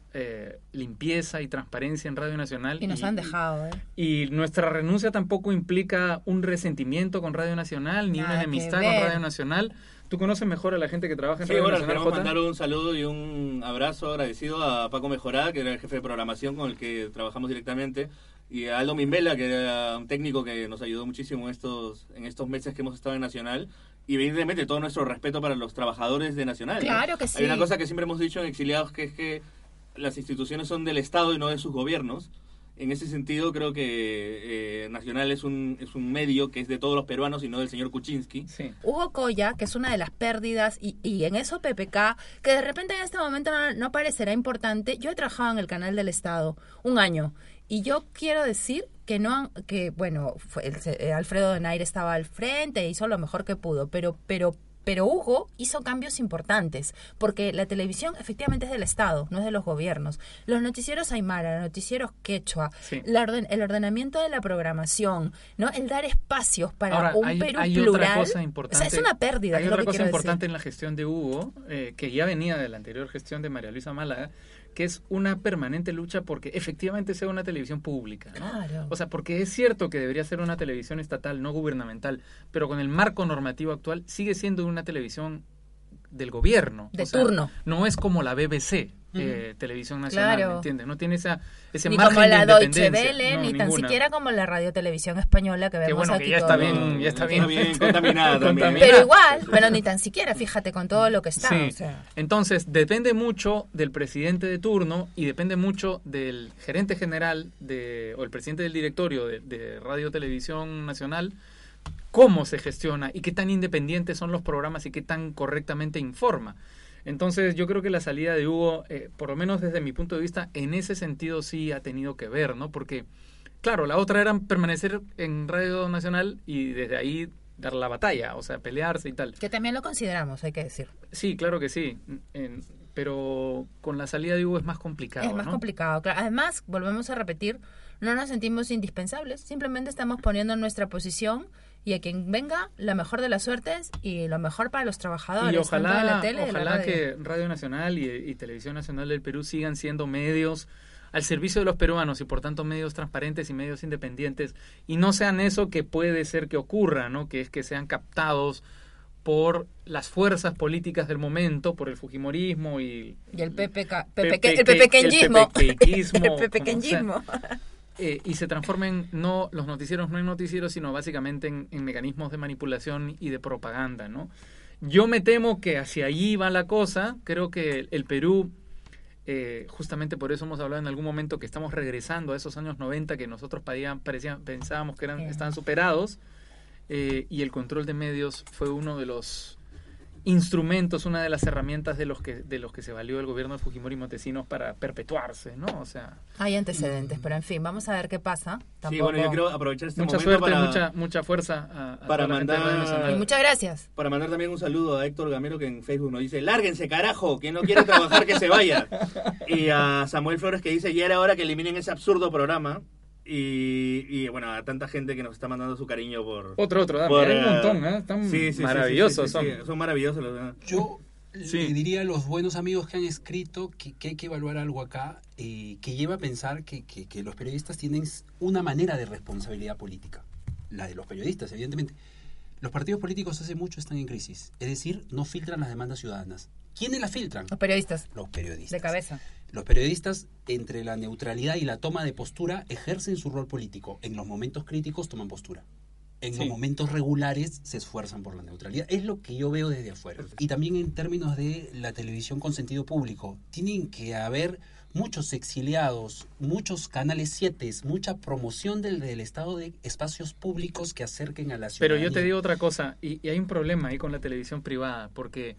limpieza y transparencia en Radio Nacional. Y nos han dejado, ¿eh? Y nuestra renuncia tampoco implica un resentimiento con Radio Nacional, ni nada, una enemistad con Radio Nacional. Tú conoces mejor a la gente que trabaja en Radio Nacional. Queremos mandar un saludo y un abrazo agradecido a Paco Mejorada, que era el jefe de programación con el que trabajamos directamente, y a Aldo Mimbela, que era un técnico que nos ayudó muchísimo en estos meses que hemos estado en Nacional. Y evidentemente todo nuestro respeto para los trabajadores de Nacional. Claro, ¿no? Que sí. Hay una cosa que siempre hemos dicho en Exiliados, que es que las instituciones son del Estado y no de sus gobiernos. En ese sentido, creo que Nacional es un medio que es de todos los peruanos y no del señor Kuczynski. Sí. Hugo Coya, que es una de las pérdidas, y en eso PPK, que de repente en este momento no parecerá importante. Yo he trabajado en el canal del Estado un año, y yo quiero decir Alfredo Donaire estaba al frente e hizo lo mejor que pudo, pero Hugo hizo cambios importantes, porque la televisión efectivamente es del Estado, no es de los gobiernos. Los noticieros aymara, los noticieros quechua, sí. El ordenamiento de la programación, ¿no? El dar espacios para Perú plural. Otra cosa importante, es una pérdida. Hay otra cosa importante decir en la gestión de Hugo, que ya venía de la anterior gestión de María Luisa Málaga, que es una permanente lucha porque efectivamente sea una televisión pública, ¿no? Claro. O sea, porque es cierto que debería ser una televisión estatal, no gubernamental, pero con el marco normativo actual sigue siendo una televisión del gobierno. De turno. Sea, no es como la BBC, Televisión Nacional, claro. ¿Entiendes? No tiene ese ni margen de independencia. Ni como la Deutsche Welle, ni tan siquiera como la radiotelevisión española que vemos aquí. Que ya está bien contaminada también. Pero igual, pero ni tan siquiera, fíjate, con todo lo que está. Sí. O sea. Entonces, depende mucho del presidente de turno y depende mucho del gerente general o el presidente del directorio de Radio Televisión Nacional, cómo se gestiona y qué tan independientes son los programas y qué tan correctamente informa. Entonces, yo creo que la salida de Hugo, por lo menos desde mi punto de vista, en ese sentido sí ha tenido que ver, ¿no? Porque, claro, la otra era permanecer en Radio Nacional y desde ahí dar la batalla, o sea, pelearse y tal. Que también lo consideramos, hay que decir. Sí, claro que sí. Pero con la salida de Hugo es más complicado, ¿no? Es más complicado, claro. Además, volvemos a repetir, no nos sentimos indispensables, simplemente estamos poniendo nuestra posición. Y a quien venga, la mejor de las suertes y lo mejor para los trabajadores. Y ojalá, de la tele, ojalá que Radio Nacional y Televisión Nacional del Perú sigan siendo medios al servicio de los peruanos y por tanto medios transparentes y medios independientes, y no sean eso que puede ser que ocurra, ¿no? Que es que sean captados por las fuerzas políticas del momento, por el fujimorismo y el pepequeñismo. Y se transformen no en noticieros, sino básicamente en mecanismos de manipulación y de propaganda, ¿no? Yo me temo que hacia allí va la cosa. Creo que el Perú, justamente por eso hemos hablado en algún momento que estamos regresando a esos años 90 que nosotros pensábamos que estaban superados, y el control de medios fue uno de los instrumentos, una de las herramientas de los que se valió el gobierno de Fujimori y Montesinos para perpetuarse, ¿no? O sea, hay antecedentes, pero en fin, vamos a ver qué pasa. Tampoco... Sí, bueno, yo quiero aprovechar este momento para... Mucha fuerza a para mandar... Y muchas gracias. Para mandar también un saludo a Héctor Gamero, que en Facebook nos dice, lárguense, carajo, quien no quiere trabajar que se vaya. Y a Samuel Flores, que dice, ya era hora que eliminen ese absurdo programa. Y bueno, a tanta gente que nos está mandando su cariño por... Hay un montón, ¿eh? Están maravillosos. Son maravillosos. Los... Yo le diría a los buenos amigos que han escrito que hay que evaluar algo acá, que lleva a pensar que los periodistas tienen una manera de responsabilidad política. La de los periodistas, evidentemente. Los partidos políticos hace mucho están en crisis. Es decir, no filtran las demandas ciudadanas. ¿Quiénes las filtran? Los periodistas. Los periodistas. De cabeza. Los periodistas, entre la neutralidad y la toma de postura, ejercen su rol político. En los momentos críticos toman postura. En los momentos regulares se esfuerzan por la neutralidad. Es lo que yo veo desde afuera. Perfecto. Y también en términos de la televisión con sentido público. Tienen que haber muchos exiliados, muchos canales 7, mucha promoción del estado de espacios públicos que acerquen a la ciudadanía. Pero yo te digo otra cosa, y hay un problema ahí con la televisión privada, porque...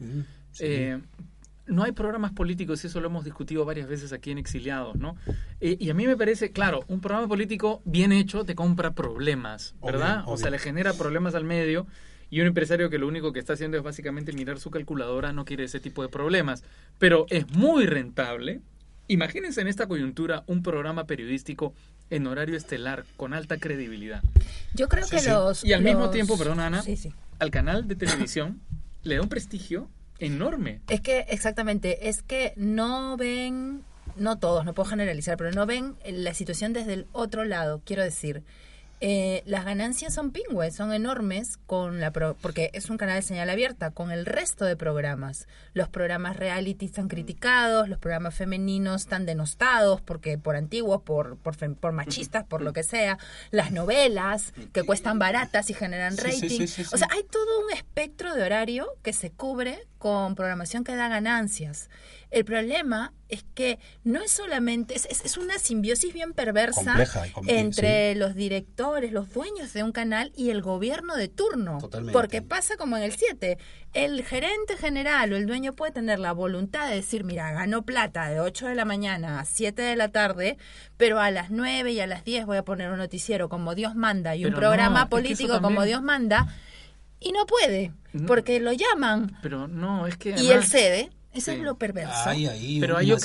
no hay programas políticos, y eso lo hemos discutido varias veces aquí en Exiliados, ¿no? Y a mí me parece, claro, un programa político bien hecho te compra problemas, ¿verdad? Obvio. O sea, le genera problemas al medio, y un empresario que lo único que está haciendo es básicamente mirar su calculadora no quiere ese tipo de problemas. Pero es muy rentable. Imagínense en esta coyuntura un programa periodístico en horario estelar con alta credibilidad. Yo creo que los... Y al mismo tiempo, perdona Ana, al canal de televisión le da un prestigio enorme. Es que, exactamente, es que no ven, no todos, no puedo generalizar, pero no ven la situación desde el otro lado. Quiero decir, las ganancias son pingües, son enormes porque es un canal de señal abierta con el resto de programas. Los programas reality están criticados, los programas femeninos están denostados porque por antiguos, por machistas, por lo que sea. Las novelas que cuestan baratas y generan rating. O sea, hay todo un espectro de horario que se cubre con programación que da ganancias. El problema es que no es solamente... Es una simbiosis bien perversa entre los directores, los dueños de un canal y el gobierno de turno. Totalmente. Porque pasa como en el 7. El gerente general o el dueño puede tener la voluntad de decir, mira, gano plata de 8 de la mañana a 7 de la tarde, pero a las 9 y a las 10 voy a poner un noticiero como Dios manda y un programa político como Dios manda. Y no puede, porque lo llaman. Pero no, es que... Además... Y él cede... Eso es lo perverso. Pero yo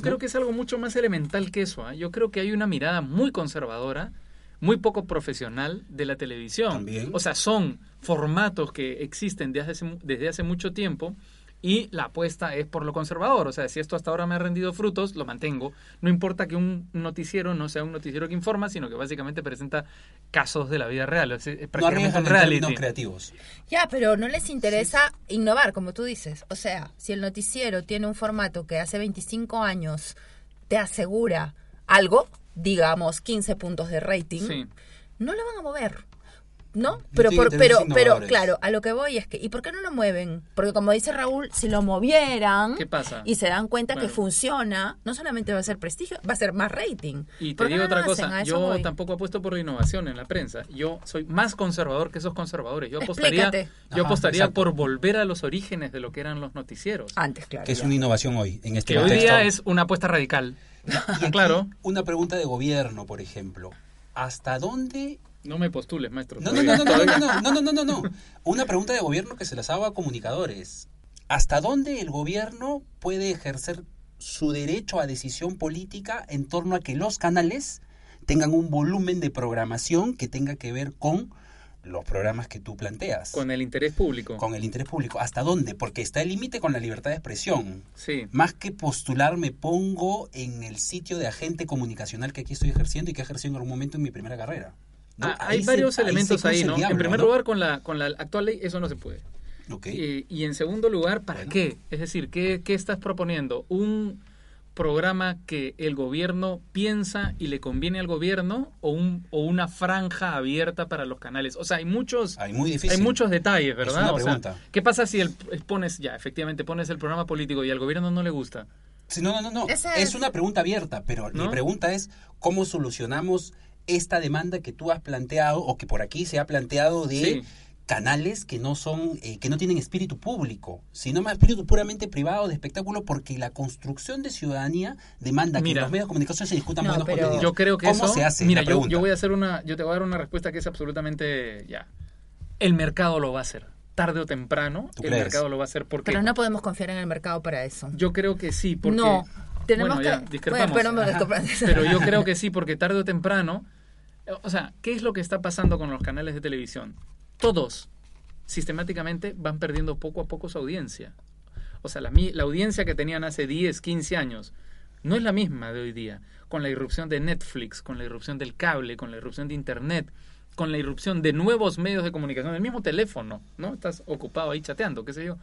creo que es algo mucho más elemental que eso. Yo creo que hay una mirada muy conservadora, muy poco profesional de la televisión. ¿También? O sea, son formatos que existen desde hace mucho tiempo y la apuesta es por lo conservador. O sea, si esto hasta ahora me ha rendido frutos, lo mantengo. No importa que un noticiero no sea un noticiero que informa, sino que básicamente presenta casos de la vida real. Es prácticamente un reality. No arriesgan creativos. Ya, pero no les interesa innovar, como tú dices. O sea, si el noticiero tiene un formato que hace 25 años te asegura algo, digamos 15 puntos de rating, no lo van a mover. ¿No? Pero claro, a lo que voy es que, ¿y por qué no lo mueven? Porque como dice Raúl, si lo movieran, ¿qué pasa? Y se dan cuenta que funciona, no solamente va a ser prestigio, va a ser más rating. Y te digo otra cosa, yo tampoco apuesto por la innovación en la prensa. Yo soy más conservador que esos conservadores. Yo apostaría por volver a los orígenes de lo que eran los noticieros. Antes, claro. Que es una innovación hoy, en este contexto. Que hoy día es una apuesta radical. Y claro. Una pregunta de gobierno, por ejemplo. ¿Hasta dónde... No me postules, maestro. No. Una pregunta de gobierno que se las hago a comunicadores. ¿Hasta dónde el gobierno puede ejercer su derecho a decisión política en torno a que los canales tengan un volumen de programación que tenga que ver con los programas que tú planteas? Con el interés público. ¿Hasta dónde? Porque está el límite con la libertad de expresión. Sí. Más que postular, me pongo en el sitio de agente comunicacional que aquí estoy ejerciendo y que ejercí en algún momento en mi primera carrera. ¿No? Hay varios elementos ahí, ¿no? En primer lugar, con la actual ley, eso no se puede. Okay. Y en segundo lugar, ¿para qué? Es decir, ¿qué estás proponiendo? ¿Un programa que el gobierno piensa y le conviene al gobierno o una franja abierta para los canales? O sea, hay muchos detalles, ¿verdad? Es una pregunta. O sea, ¿qué pasa si pones el programa político y al gobierno no le gusta? Sí, no. Es una pregunta abierta, pero mi pregunta es, ¿cómo solucionamos esta demanda que tú has planteado o que por aquí se ha planteado de canales que no son, que no tienen espíritu público, sino más espíritu puramente privado de espectáculo, porque la construcción de ciudadanía demanda que los medios de comunicación se discutan más los contenidos. Yo creo que ¿cómo eso, se hace? Mira, yo voy a hacer yo te voy a dar una respuesta que es absolutamente el mercado lo va a hacer. Tarde o temprano, el mercado lo va a hacer. Porque pero no podemos confiar en el mercado para eso. Yo creo que sí, porque no, tenemos discrepamos. Pero yo creo que sí, porque tarde o temprano, o sea, ¿qué es lo que está pasando con los canales de televisión? Todos, sistemáticamente, van perdiendo poco a poco su audiencia. O sea, la audiencia que tenían hace 10, 15 años no es la misma de hoy día. Con la irrupción de Netflix, con la irrupción del cable, con la irrupción de Internet, con la irrupción de nuevos medios de comunicación, el mismo teléfono, ¿no? Estás ocupado ahí chateando, qué sé yo.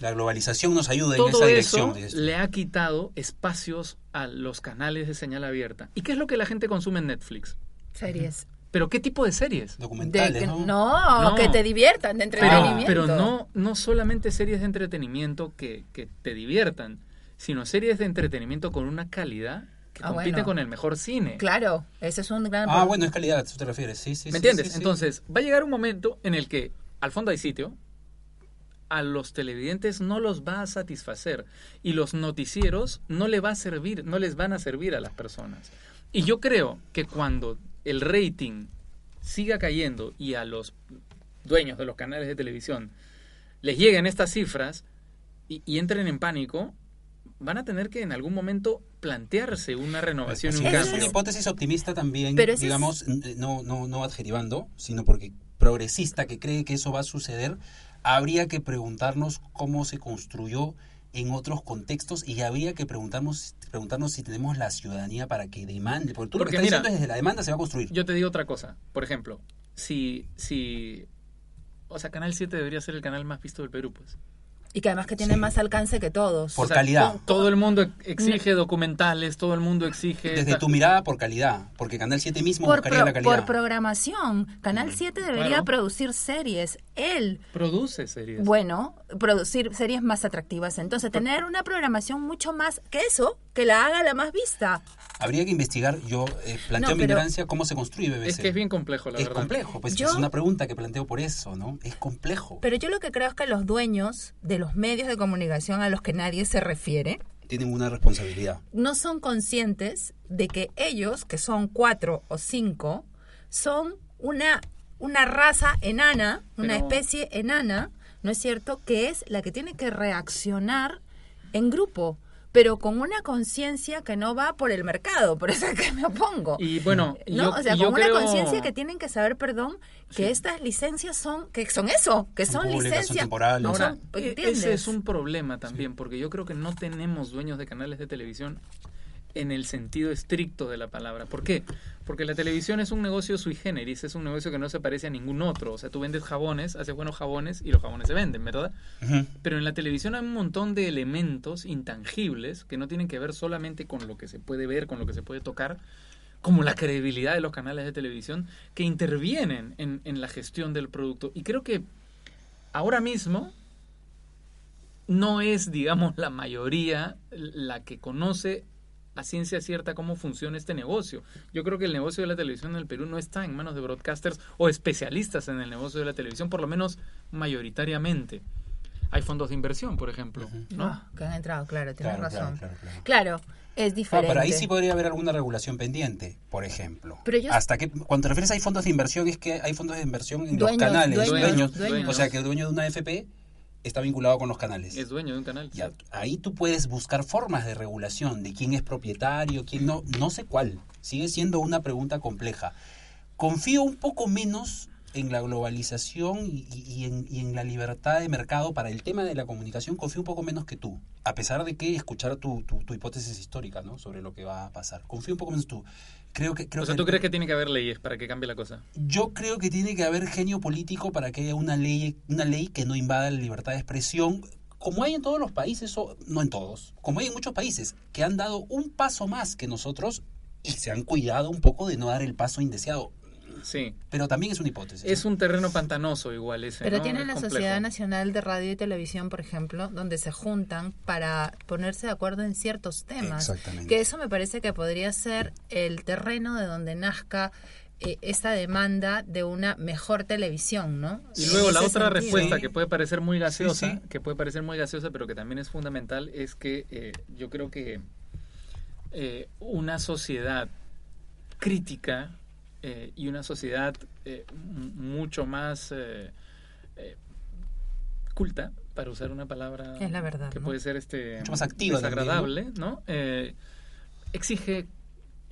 La globalización nos ayuda en esa dirección. Todo eso le ha quitado espacios a los canales de señal abierta. ¿Y qué es lo que la gente consume en Netflix? Series. ¿Pero qué tipo de series? Documentales, ¿no? No, que te diviertan, de entretenimiento. Pero no solamente series de entretenimiento que te diviertan, sino series de entretenimiento con una calidad que compite con el mejor cine. Claro, ese es un gran... es calidad, ¿tú te refieres? Sí. ¿Me entiendes? Sí. Entonces, va a llegar un momento en el que, al fondo hay sitio, a los televidentes no los va a satisfacer, y los noticieros no les van a servir a las personas. Y yo creo que cuando el rating siga cayendo y a los dueños de los canales de televisión les lleguen estas cifras y entren en pánico, van a tener que en algún momento plantearse una renovación y un cambio. Es una hipótesis optimista también, pero digamos, no adjetivando, sino porque progresista que cree que eso va a suceder, habría que preguntarnos cómo se construyó en otros contextos, y habría que preguntarnos si tenemos la ciudadanía para que demande, porque tú lo que estás diciendo es desde la demanda se va a construir. Yo te digo otra cosa, por ejemplo, si Canal 7 debería ser el canal más visto del Perú, pues. Y que además que tiene más alcance que todos. Por calidad. Todo el mundo exige documentales, todo el mundo exige... Desde tu mirada por calidad, porque Canal 7 mismo buscaría la calidad. Por programación. Canal 7 debería producir series. Él produce series. Bueno, producir series más atractivas. Entonces, tener una programación mucho más que eso, que la haga la más vista. Habría que investigar, yo planteo mi ignorancia, cómo se construye BBC. Es que es bien complejo, la verdad. Es complejo, pues es una pregunta que planteo por eso, ¿no? Es complejo. Pero yo lo que creo es que los dueños de los medios de comunicación a los que nadie se refiere tienen una responsabilidad. No son conscientes de que ellos, que son 4 o 5, son una raza enana, una especie enana, ¿no es cierto?, que es la que tiene que reaccionar en grupo, pero con una conciencia que no va por el mercado, por eso es que me opongo. Y bueno, una conciencia que tienen que saber, estas licencias son licencias. Son temporales. Ahora, ese es un problema también, porque yo creo que no tenemos dueños de canales de televisión en el sentido estricto de la palabra. ¿Por qué? Porque la televisión es un negocio sui generis, es un negocio que no se parece a ningún otro. O sea, tú vendes jabones, haces buenos jabones y los jabones se venden, ¿verdad? Uh-huh. Pero en la televisión hay un montón de elementos intangibles que no tienen que ver solamente con lo que se puede ver, con lo que se puede tocar, como la credibilidad de los canales de televisión, que intervienen en la gestión del producto. Y creo que ahora mismo no es, digamos, la mayoría la que conoce a ciencia cierta cómo funciona este negocio. Yo creo que el negocio de la televisión en el Perú no está en manos de broadcasters o especialistas en el negocio de la televisión, por lo menos mayoritariamente. Hay fondos de inversión, por ejemplo, ¿no? Que han entrado, tienes razón. Claro, es diferente. Pero ahí sí podría haber alguna regulación pendiente, por ejemplo. Pero cuando te refieres a hay fondos de inversión, es que hay fondos de inversión en los canales. Dueños. O sea, que el dueño de una AFP está vinculado con los canales. Es dueño de un canal. Ya, ahí tú puedes buscar formas de regulación de quién es propietario, quién no, no sé cuál. Sigue siendo una pregunta compleja. Confío un poco menos en la globalización y en la libertad de mercado para el tema de la comunicación, confío un poco menos que tú, a pesar de que escuchar tu hipótesis histórica, ¿no?, sobre lo que va a pasar. Confío un poco menos tú. Creo que ¿tú crees que tiene que haber leyes para que cambie la cosa? Yo creo que tiene que haber genio político para que haya una ley que no invada la libertad de expresión, como hay en todos los países, o no en todos, como hay en muchos países que han dado un paso más que nosotros y se han cuidado un poco de no dar el paso indeseado. Sí. Pero también es una hipótesis. Es un terreno pantanoso igual ese, pero ¿no? Tienen la Sociedad Nacional de Radio y Televisión, por ejemplo, donde se juntan para ponerse de acuerdo en ciertos temas. Exactamente. Que eso me parece que podría ser el terreno de donde nazca esta demanda de una mejor televisión, ¿no? Y luego la otra respuesta que puede parecer muy gaseosa, que puede parecer muy gaseosa, pero que también es fundamental, es que yo creo que una sociedad crítica y una sociedad mucho más culta, para usar una palabra que es la verdad, que puede ser mucho más activa, desagradable, también, ¿no?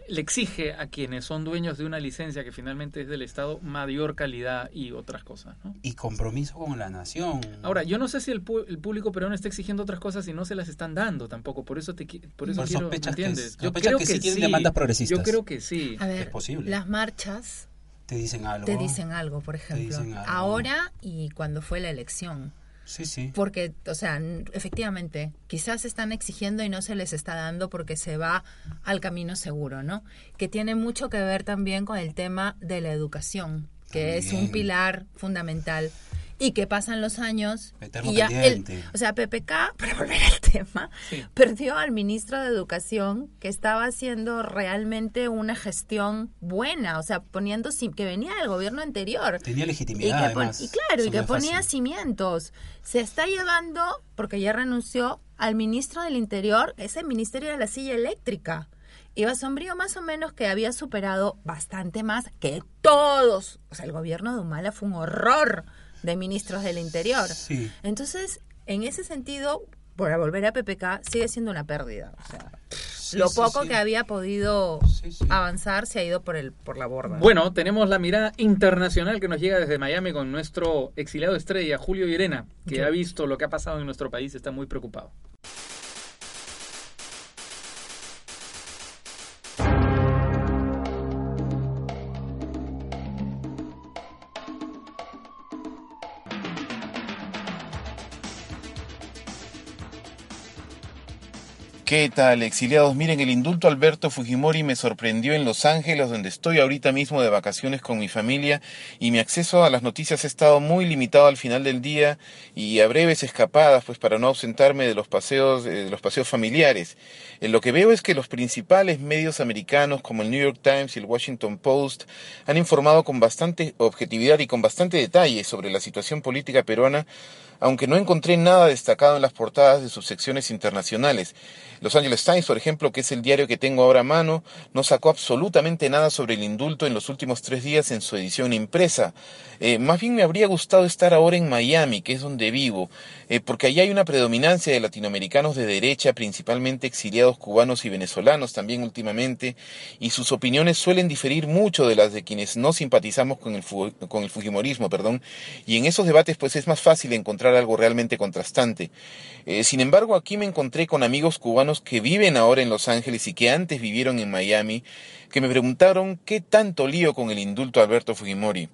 Le exige a quienes son dueños de una licencia que finalmente es del Estado mayor calidad y otras cosas, ¿no? Y compromiso con la nación. Ahora, yo no sé si el público peruano está exigiendo otras cosas y no se las están dando tampoco. Por eso quiero, ¿entiendes? Yo creo que sí tienen demandas progresistas. Yo creo que sí. A ver, es posible. Las marchas te dicen algo. Por ejemplo. Ahora y cuando fue la elección. Sí, sí. Porque, o sea, efectivamente, quizás están exigiendo y no se les está dando porque se va al camino seguro, ¿no? Que tiene mucho que ver también con el tema de la educación, que también es un pilar fundamental y que pasan los años. Eterno y ya PPK, para volver al tema, perdió al ministro de Educación que estaba haciendo realmente una gestión buena, o sea, poniendo que venía del gobierno anterior. Tenía legitimidad, y que ponía cimientos. Se está llevando, porque ya renunció, al ministro del Interior, ese ministerio de la silla eléctrica. Iba Sombrío, más o menos, que había superado bastante más que todos. O sea, el gobierno de Humala fue un horror de ministros del Interior. Sí. Entonces, en ese sentido, para volver a PPK, sigue siendo una pérdida. O sea, que había podido avanzar se ha ido por la borda. Bueno, tenemos la mirada internacional que nos llega desde Miami con nuestro exiliado estrella, Julio Llerena, que ha visto lo que ha pasado en nuestro país, está muy preocupado. ¿Qué tal, exiliados? Miren, el indulto Alberto Fujimori me sorprendió en Los Ángeles, donde estoy ahorita mismo de vacaciones con mi familia, y mi acceso a las noticias ha estado muy limitado al final del día y a breves escapadas, pues para no ausentarme de los paseos familiares. Lo que veo es que los principales medios americanos como el New York Times y el Washington Post han informado con bastante objetividad y con bastante detalle sobre la situación política peruana, aunque no encontré nada destacado en las portadas de sus secciones internacionales. Los Angeles Times, por ejemplo, que es el diario que tengo ahora a mano, no sacó absolutamente nada sobre el indulto en los últimos 3 días en su edición impresa. Más bien me habría gustado estar ahora en Miami, que es donde vivo, porque allá hay una predominancia de latinoamericanos de derecha, principalmente exiliados cubanos y venezolanos también últimamente, y sus opiniones suelen diferir mucho de las de quienes no simpatizamos con el fujimorismo, y en esos debates pues es más fácil encontrar algo realmente contrastante. Sin embargo, aquí me encontré con amigos cubanos que viven ahora en Los Ángeles y que antes vivieron en Miami, que me preguntaron qué tanto lío con el indulto a Alberto Fujimori.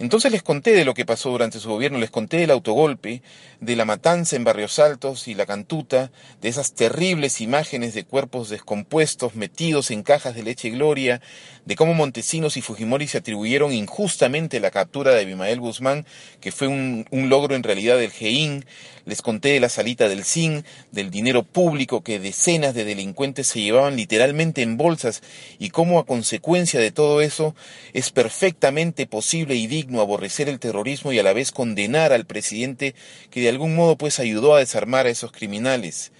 Entonces les conté de lo que pasó durante su gobierno, les conté del autogolpe, de la matanza en Barrios Altos y La Cantuta, de esas terribles imágenes de cuerpos descompuestos metidos en cajas de leche Gloria, de cómo Montesinos y Fujimori se atribuyeron injustamente la captura de Abimael Guzmán, que fue un logro en realidad del GEIN. Les conté de la salita del SIN, del dinero público que decenas de delincuentes se llevaban literalmente en bolsas, y cómo a consecuencia de todo eso es perfectamente posible y digno aborrecer el terrorismo y a la vez condenar al presidente que de algún modo pues ayudó a desarmar a esos criminales.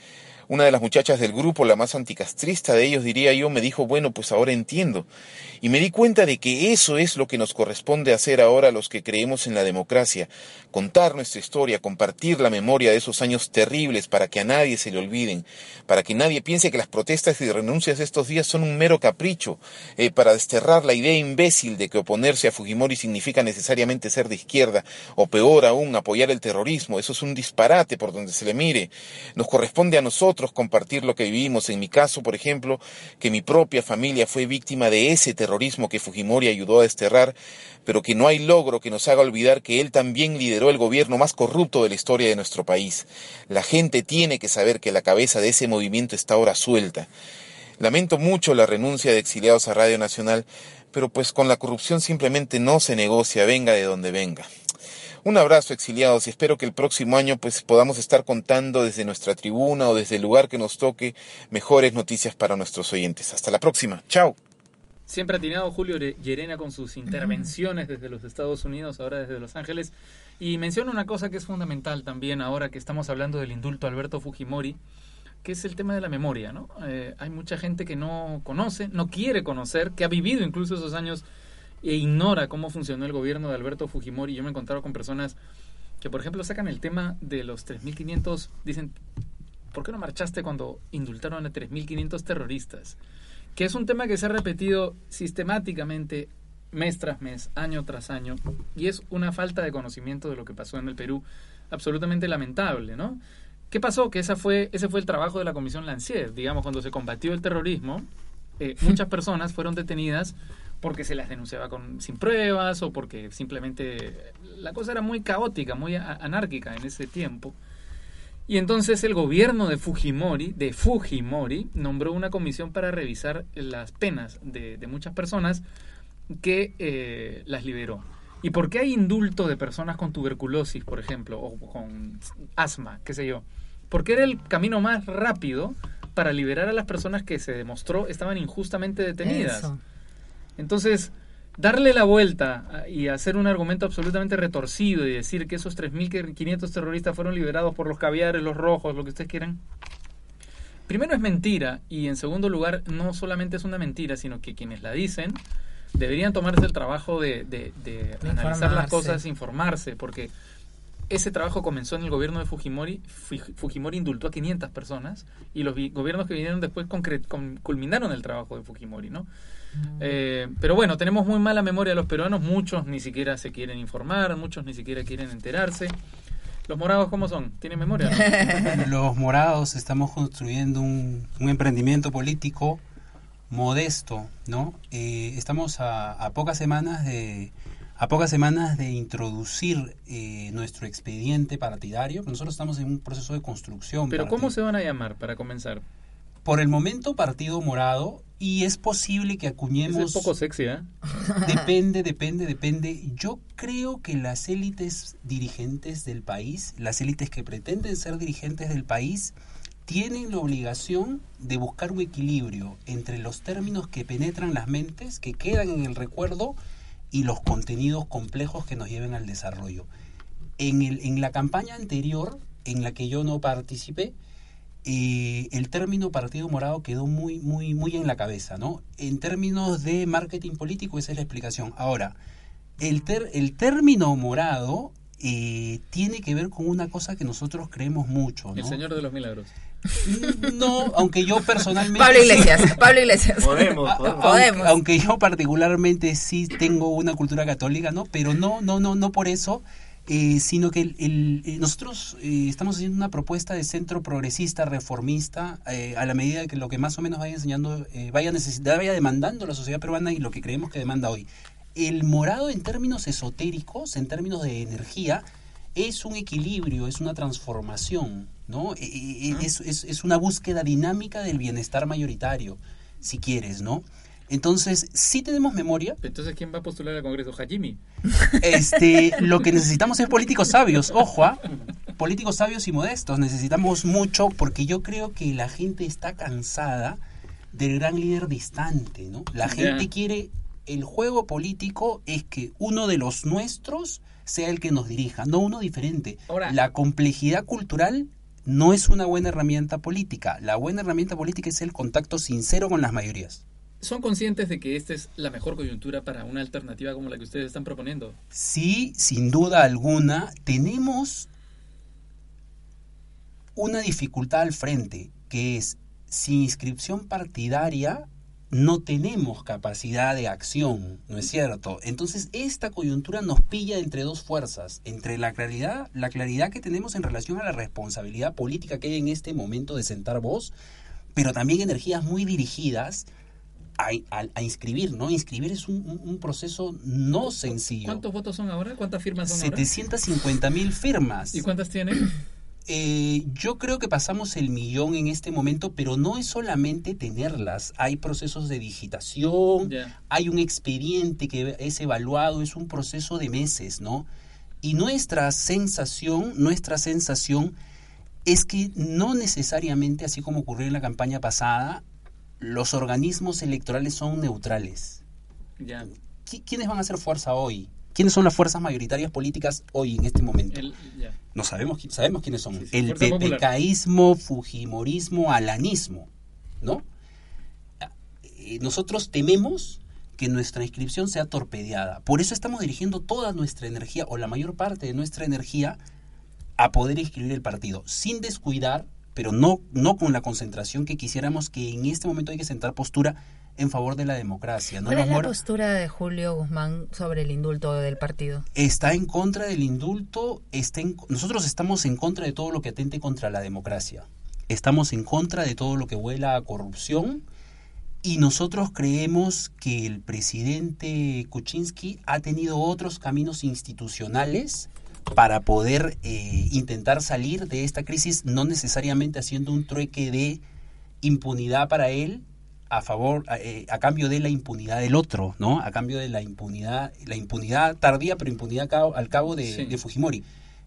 Una de las muchachas del grupo, la más anticastrista de ellos, diría yo, me dijo, bueno, pues ahora entiendo. Y me di cuenta de que eso es lo que nos corresponde hacer ahora a los que creemos en la democracia. Contar nuestra historia, compartir la memoria de esos años terribles para que a nadie se le olviden. Para que nadie piense que las protestas y renuncias de estos días son un mero capricho. Para desterrar la idea imbécil de que oponerse a Fujimori significa necesariamente ser de izquierda. O peor aún, apoyar el terrorismo. Eso es un disparate por donde se le mire. Nos corresponde a nosotros compartir lo que vivimos. En mi caso, por ejemplo, que mi propia familia fue víctima de ese terrorismo que Fujimori ayudó a desterrar, pero que no hay logro que nos haga olvidar que él también lideró el gobierno más corrupto de la historia de nuestro país. La gente tiene que saber que la cabeza de ese movimiento está ahora suelta. Lamento mucho la renuncia de exiliados a Radio Nacional, pero pues con la corrupción simplemente no se negocia, venga de donde venga. Un abrazo, exiliados, y espero que el próximo año pues podamos estar contando desde nuestra tribuna o desde el lugar que nos toque mejores noticias para nuestros oyentes. Hasta la próxima. Chao. Siempre atinado Julio Llerena con sus intervenciones desde los Estados Unidos, ahora desde Los Ángeles. Y menciona una cosa que es fundamental también ahora que estamos hablando del indulto a Alberto Fujimori, que es el tema de la memoria, ¿no? Hay mucha gente que no conoce, no quiere conocer, que ha vivido incluso esos años e ignora cómo funcionó el gobierno de Alberto Fujimori. Yo me he encontrado con personas que, por ejemplo, sacan el tema de los 3.500, dicen, ¿por qué no marchaste cuando indultaron a 3.500 terroristas? Que es un tema que se ha repetido sistemáticamente mes tras mes, año tras año, y es una falta de conocimiento de lo que pasó en el Perú absolutamente lamentable, ¿no? ¿Qué pasó? Que ese fue el trabajo de la Comisión Lancier, digamos, cuando se combatió el terrorismo, muchas personas fueron detenidas porque se las denunciaba sin pruebas o porque simplemente la cosa era muy caótica, muy anárquica en ese tiempo. Y entonces el gobierno de Fujimori, nombró una comisión para revisar las penas de muchas personas que las liberó. ¿Y por qué hay indulto de personas con tuberculosis, por ejemplo, o con asma, qué sé yo? Porque era el camino más rápido para liberar a las personas que se demostró estaban injustamente detenidas. Eso. Entonces, darle la vuelta y hacer un argumento absolutamente retorcido y decir que esos 3.500 terroristas fueron liberados por los caviares, los rojos, lo que ustedes quieran, primero es mentira y en segundo lugar no solamente es una mentira, sino que quienes la dicen deberían tomarse el trabajo de analizar las cosas, informarse, porque ese trabajo comenzó en el gobierno de Fujimori. Fujimori indultó a 500 personas y los gobiernos que vinieron después culminaron el trabajo de Fujimori, ¿no? Pero bueno, tenemos muy mala memoria los peruanos, muchos ni siquiera se quieren informar, muchos ni siquiera quieren enterarse. ¿Los morados cómo son? ¿Tienen memoria? ¿No? Los morados estamos construyendo un emprendimiento político modesto, ¿no? Estamos a pocas semanas de introducir nuestro expediente partidario. Nosotros estamos en un proceso de construcción. ¿Pero cómo se van a llamar para comenzar? Por el momento, Partido Morado, y es posible que acuñemos... Es un poco sexy, ¿eh? Depende. Yo creo que las élites dirigentes del país, las élites que pretenden ser dirigentes del país, tienen la obligación de buscar un equilibrio entre los términos que penetran las mentes, que quedan en el recuerdo, y los contenidos complejos que nos lleven al desarrollo. En la campaña anterior, en la que yo no participé, el término Partido Morado quedó muy, muy, muy en la cabeza, ¿no? En términos de marketing político, esa es la explicación. Ahora, el término morado tiene que ver con una cosa que nosotros creemos mucho, ¿no? El Señor de los Milagros. No, aunque yo personalmente... Pablo Iglesias. Podemos. Aunque yo particularmente sí tengo una cultura católica, ¿no? Pero no por eso... sino que nosotros estamos haciendo una propuesta de centro progresista, reformista, a la medida que lo que más o menos vaya enseñando, vaya demandando la sociedad peruana y lo que creemos que demanda hoy. El morado en términos esotéricos, en términos de energía, es un equilibrio, es una transformación, ¿no? Es una búsqueda dinámica del bienestar mayoritario, si quieres, ¿no? Entonces, sí tenemos memoria. Entonces, ¿quién va a postular al Congreso? ¿Hajimi? Lo que necesitamos es políticos sabios, ojo, políticos sabios y modestos. Necesitamos mucho porque yo creo que la gente está cansada del gran líder distante, ¿no? La gente quiere, el juego político es que uno de los nuestros sea el que nos dirija, no uno diferente. Ahora, la complejidad cultural no es una buena herramienta política. La buena herramienta política es el contacto sincero con las mayorías. ¿Son conscientes de que esta es la mejor coyuntura para una alternativa como la que ustedes están proponiendo? Sí, sin duda alguna. Tenemos una dificultad al frente, que es, sin inscripción partidaria, no tenemos capacidad de acción, ¿no es cierto? Entonces, esta coyuntura nos pilla entre dos fuerzas, entre la claridad que tenemos en relación a la responsabilidad política que hay en este momento de sentar voz, pero también energías muy dirigidas a inscribir, ¿no? Inscribir es un proceso no sencillo. ¿Cuántos votos son ahora? ¿Cuántas firmas son 750,000 firmas. ¿Y cuántas tienen? Yo creo que pasamos el 1,000,000 en este momento, pero no es solamente tenerlas. Hay procesos de digitación, hay un expediente que es evaluado, es un proceso de meses, ¿no? Y nuestra sensación es que no necesariamente, así como ocurrió en la campaña pasada, los organismos electorales son neutrales. Ya. ¿Quiénes van a hacer fuerza hoy? ¿Quiénes son las fuerzas mayoritarias políticas hoy, en este momento? No sabemos quiénes son. Sí, sí, el PPKismo, Fujimorismo, alanismo, ¿no? Nosotros tememos que nuestra inscripción sea torpedeada. Por eso estamos dirigiendo toda nuestra energía, o la mayor parte de nuestra energía, a poder inscribir el partido, sin descuidar, pero no con la concentración que quisiéramos, que en este momento hay que sentar postura en favor de la democracia. ¿No? ¿Cuál es la postura de Julio Guzmán sobre el indulto del partido? Está en contra del indulto. Nosotros estamos en contra de todo lo que atente contra la democracia. Estamos en contra de todo lo que huela a corrupción. Y nosotros creemos que el presidente Kuczynski ha tenido otros caminos institucionales para poder intentar salir de esta crisis, no necesariamente haciendo un trueque de impunidad para él a cambio de la impunidad del otro, ¿no? A cambio de la impunidad tardía, pero impunidad al cabo de Fujimori.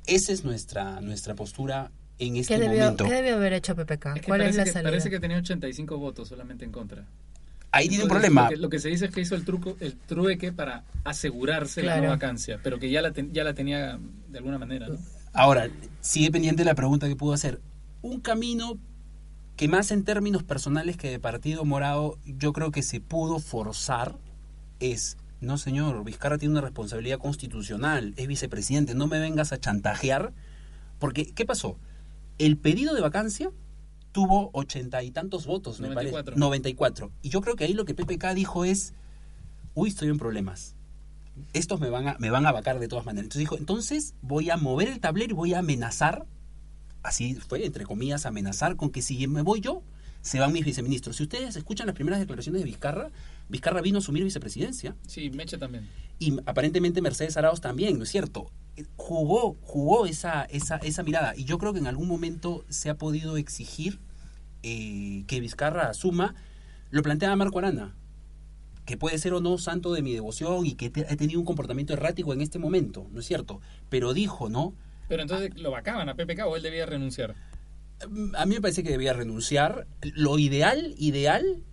Esa es nuestra postura en este momento. ¿Qué debió haber hecho PPK? ¿Cuál es la salida? Parece que tenía 85 votos solamente en contra. Ahí tiene un problema. Lo que se dice es que hizo el trueque para asegurarse, claro, la no vacancia, pero que ya la tenía de alguna manera, ¿no? Ahora, sigue pendiente la pregunta que pudo hacer. Un camino que, más en términos personales que de Partido Morado, yo creo que se pudo forzar es: no señor, Vizcarra tiene una responsabilidad constitucional, es vicepresidente, no me vengas a chantajear. Porque, ¿qué pasó? El pedido de vacancia tuvo 80 y tantos votos, 94. Me parece. 94. Y yo creo que ahí lo que PPK dijo es: uy, estoy en problemas. Estos me van a vacar de todas maneras. Entonces dijo: entonces voy a mover el tablero y voy a amenazar. Así fue, entre comillas, amenazar con que si me voy yo, se van mis viceministros. Si ustedes escuchan las primeras declaraciones de Vizcarra vino a asumir vicepresidencia. Sí, Meche también. Y aparentemente Mercedes Araoz también, ¿no es cierto? Jugó esa mirada. Y yo creo que en algún momento se ha podido exigir que Vizcarra asuma. Lo planteaba Marco Arana, que puede ser o no santo de mi devoción y que he tenido un comportamiento errático en este momento, ¿no es cierto? Pero dijo, ¿no? Pero entonces, ¿lo vacaban a PPK o él debía renunciar? A mí me parece que debía renunciar. Lo ideal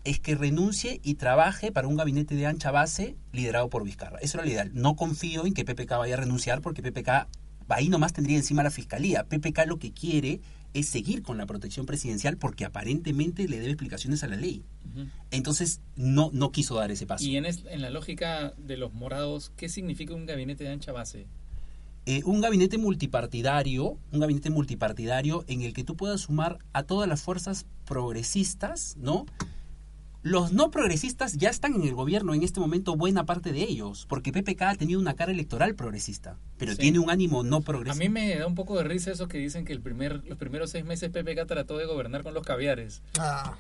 es que renuncie y trabaje para un gabinete de ancha base liderado por Vizcarra. Eso era lo ideal. No confío en que PPK vaya a renunciar, porque PPK ahí nomás tendría encima la fiscalía. PPK lo que quiere es seguir con la protección presidencial, porque aparentemente le debe explicaciones a la ley. Uh-huh. Entonces no quiso dar ese paso. Y en la lógica de los morados, ¿qué significa un gabinete de ancha base? Un gabinete multipartidario en el que tú puedas sumar a todas las fuerzas progresistas, ¿no? Los no progresistas ya están en el gobierno en este momento, buena parte de ellos, porque PPK ha tenido una cara electoral progresista, pero sí, tiene un ánimo no progresista. A mí me da un poco de risa esos que dicen que los primeros 6 meses PPK trató de gobernar con los caviares. Ah.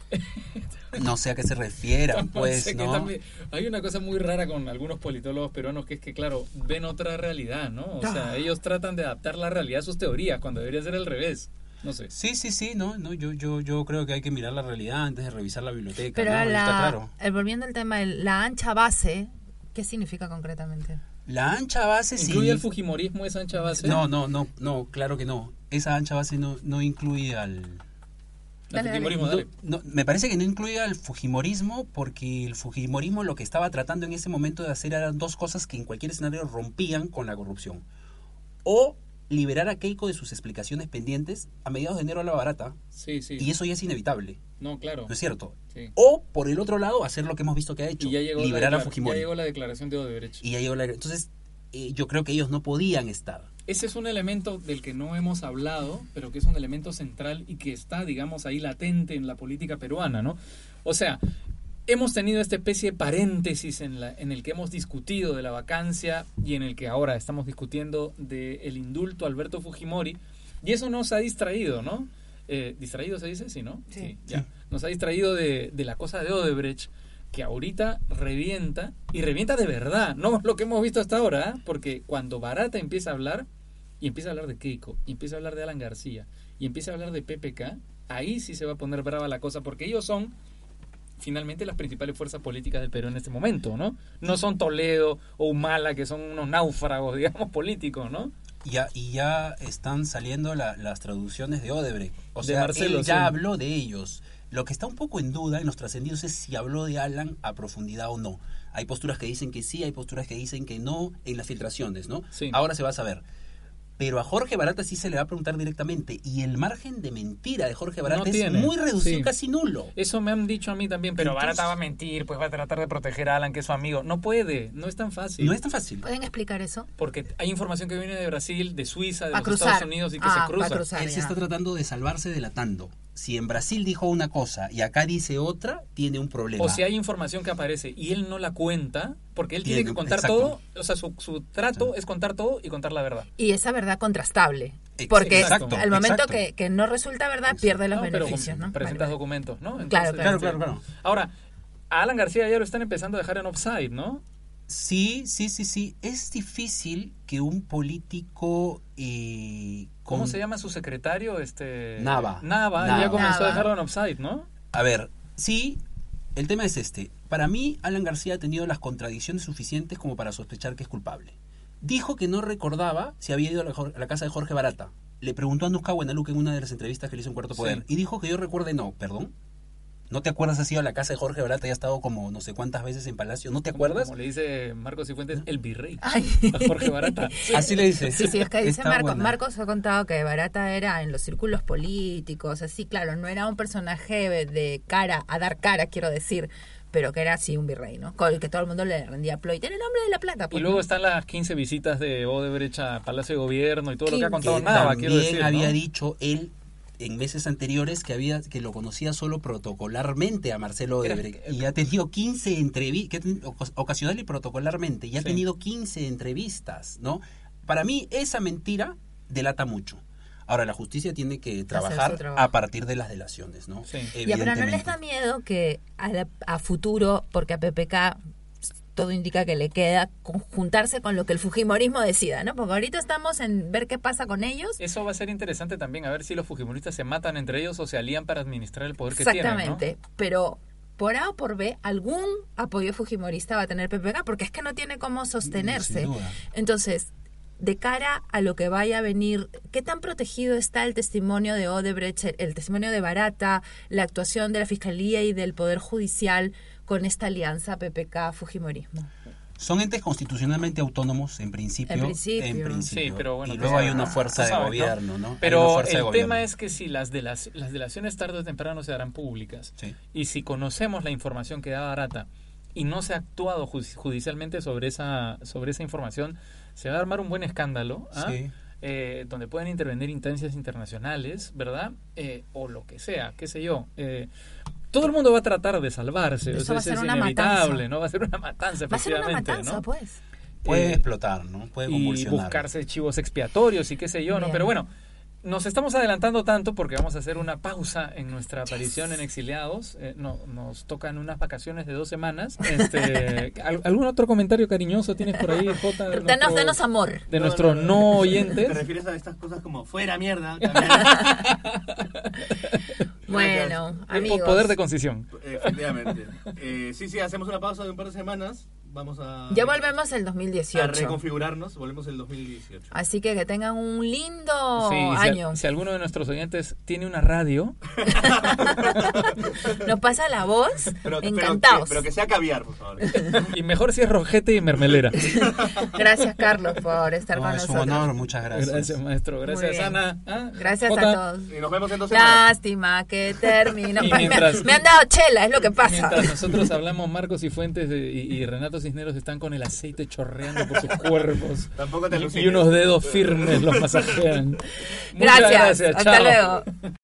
No sé a qué se refieran, pues, ¿no? También hay una cosa muy rara con algunos politólogos peruanos, que es que, claro, ven otra realidad, ¿no? O sea, ellos tratan de adaptar la realidad a sus teorías, cuando debería ser al revés. No sé. Sí, no, yo creo que hay que mirar la realidad antes de revisar la biblioteca. Pero ¿no? Está claro. Volviendo al tema, la ancha base, ¿qué significa concretamente? La ancha base sí. ¿Incluye el fujimorismo esa ancha base? No, claro que no. Esa ancha base no incluye al... Dale. Me parece que no incluye al fujimorismo, porque el fujimorismo lo que estaba tratando en ese momento de hacer eran dos cosas que en cualquier escenario rompían con la corrupción. O liberar a Keiko de sus explicaciones pendientes a mediados de enero a la Barata. Sí. Y eso ya es inevitable. No, claro. ¿No es cierto? Sí. O, por el otro lado, hacer lo que hemos visto que ha hecho. Liberar a Fujimori. Ya llegó la declaración de Odebrecht. Entonces, yo creo que ellos no podían estar. Ese es un elemento del que no hemos hablado, pero que es un elemento central y que está, digamos, ahí latente en la política peruana, ¿no? O sea, hemos tenido esta especie de paréntesis en el que hemos discutido de la vacancia y en el que ahora estamos discutiendo del indulto a Alberto Fujimori, y eso nos ha distraído, ¿no? ¿Distraído se dice? Sí, ¿no? Sí. Ya. Nos ha distraído de la cosa de Odebrecht, que ahorita revienta, y revienta de verdad, no lo que hemos visto hasta ahora, ¿eh? Porque cuando Barata empieza a hablar, y empieza a hablar de Keiko, y empieza a hablar de Alan García, y empieza a hablar de PPK, ahí sí se va a poner brava la cosa, porque ellos son finalmente las principales fuerzas políticas del Perú en este momento, ¿no? No son Toledo o Humala, que son unos náufragos, digamos, políticos, ¿no? Ya están saliendo las traducciones de Odebrecht. O sea, Marcelo, él ya habló de ellos. Lo que está un poco en duda en los trascendidos es si habló de Alan a profundidad o no. Hay posturas que dicen que sí, hay posturas que dicen que no en las filtraciones, ¿no? Sí. Ahora se va a saber. Pero a Jorge Barata sí se le va a preguntar directamente. Y el margen de mentira de Jorge Barata es muy reducido, sí, casi nulo. Eso me han dicho a mí también. Pero entonces, Barata va a mentir, pues va a tratar de proteger a Alan, que es su amigo. No puede, no es tan fácil. No es tan fácil. ¿Pueden explicar eso? Porque hay información que viene de Brasil, de Suiza, de los Estados Unidos y que se cruza. Él se está tratando de salvarse delatando. Si en Brasil dijo una cosa y acá dice otra, tiene un problema. O si hay información que aparece y él no la cuenta, porque él tiene que contar todo. O sea, su trato es contar todo y contar la verdad. Y esa verdad contrastable. Porque al momento que no resulta verdad, pierde los beneficios, ¿no? Presentas documentos, ¿no? Entonces, claro. Ahora, a Alan García ya lo están empezando a dejar en offside, ¿no? Sí. Es difícil que un político... ¿Cómo se llama su secretario? Nava. Ya comenzó a dejarlo en offside, ¿no? A ver, sí, el tema es este. Para mí, Alan García ha tenido las contradicciones suficientes como para sospechar que es culpable. Dijo que no recordaba si había ido a la casa de Jorge Barata. Le preguntó a Nusca Buenaluque en una de las entrevistas que le hizo en Cuarto Poder. Sí. Y dijo que yo recuerde no, perdón. ¿No te acuerdas? Has ido a la casa de Jorge Barata y has estado como no sé cuántas veces en Palacio. ¿No te acuerdas? Como le dice Marcos Cifuentes, el virrey. Ay. A Jorge Barata. Así le dice. Sí, es que dice Marcos. Marcos ha contado que Barata era en los círculos políticos, así, claro, no era un personaje de cara, a dar cara, quiero decir, pero que era así un virrey, ¿no? Con el que todo el mundo le rendía ploita. Era el hombre de la plata. Pues, y luego están las 15 visitas de Odebrecht a Palacio de Gobierno y todo lo que ha contado Nava, quiero decir. También había dicho él en meses anteriores que lo conocía solo protocolarmente a Marcelo Odebrecht y ha tenido 15 entrevistas ocasional y protocolarmente y ha tenido 15 entrevistas, ¿no? Para mí esa mentira delata mucho. Ahora, la justicia tiene que trabajar a partir de las delaciones, ¿no? Sí. Pero ¿no les da miedo que a futuro, porque a PPK todo indica que le queda conjuntarse con lo que el fujimorismo decida, ¿no? Porque ahorita estamos en ver qué pasa con ellos. Eso va a ser interesante también, a ver si los fujimoristas se matan entre ellos o se alían para administrar el poder que tienen, ¿no? Exactamente, pero por A o por B, algún apoyo fujimorista va a tener PPK, porque es que no tiene cómo sostenerse. Entonces, de cara a lo que vaya a venir, ¿qué tan protegido está el testimonio de Odebrecht, el testimonio de Barata, la actuación de la Fiscalía y del Poder Judicial con esta alianza PPK-Fujimorismo? Son entes constitucionalmente autónomos, en principio. Sí, pero bueno, y luego hay una fuerza de gobierno, ¿no? Pero el tema es que si las delaciones tarde o temprano se harán públicas, y si conocemos la información que da Barata y no se ha actuado judicialmente sobre esa información, se va a armar un buen escándalo, donde pueden intervenir instancias internacionales, ¿verdad? O lo que sea, qué sé yo. Todo el mundo va a tratar de salvarse. Eso va a ser una inevitable, matanza. ¿No? Va a ser una matanza, efectivamente. Va a ser una matanza, ¿no? Pues. Puede explotar, ¿no? Puede convulsionar. Y buscarse chivos expiatorios y qué sé yo, ¿no? Bien. Pero bueno, nos estamos adelantando tanto porque vamos a hacer una pausa en nuestra aparición en Exiliados. Nos tocan unas vacaciones de 2 semanas. ¿Algún otro comentario cariñoso tienes por ahí, Jota? Danos amor. De nuestro no oyente. ¿Te refieres a estas cosas como fuera mierda? Bueno, amigos. Poder de concisión. Efectivamente. Sí, hacemos una pausa de un par de semanas. Vamos a... Ya volvemos el 2018. A reconfigurarnos, volvemos el 2018. Así que tengan un lindo año. Si alguno de nuestros oyentes tiene una radio... nos pasa la voz, encantados. Pero que sea caviar, por favor. Y mejor si es rojete y mermelera. Gracias, Carlos, por estar con nosotros. Es un honor, muchas gracias. Gracias, maestro. Gracias, Ana. Gracias Jota. A todos. Y nos vemos en 2 semanas. Lástima que termina. Me han dado chela, es lo que pasa. Mientras nosotros hablamos, Marcos Cifuentes y Renato Cisneros están con el aceite chorreando por sus cuerpos. Tampoco te alucines. Y unos dedos firmes los masajean. Muchas gracias. Hasta luego.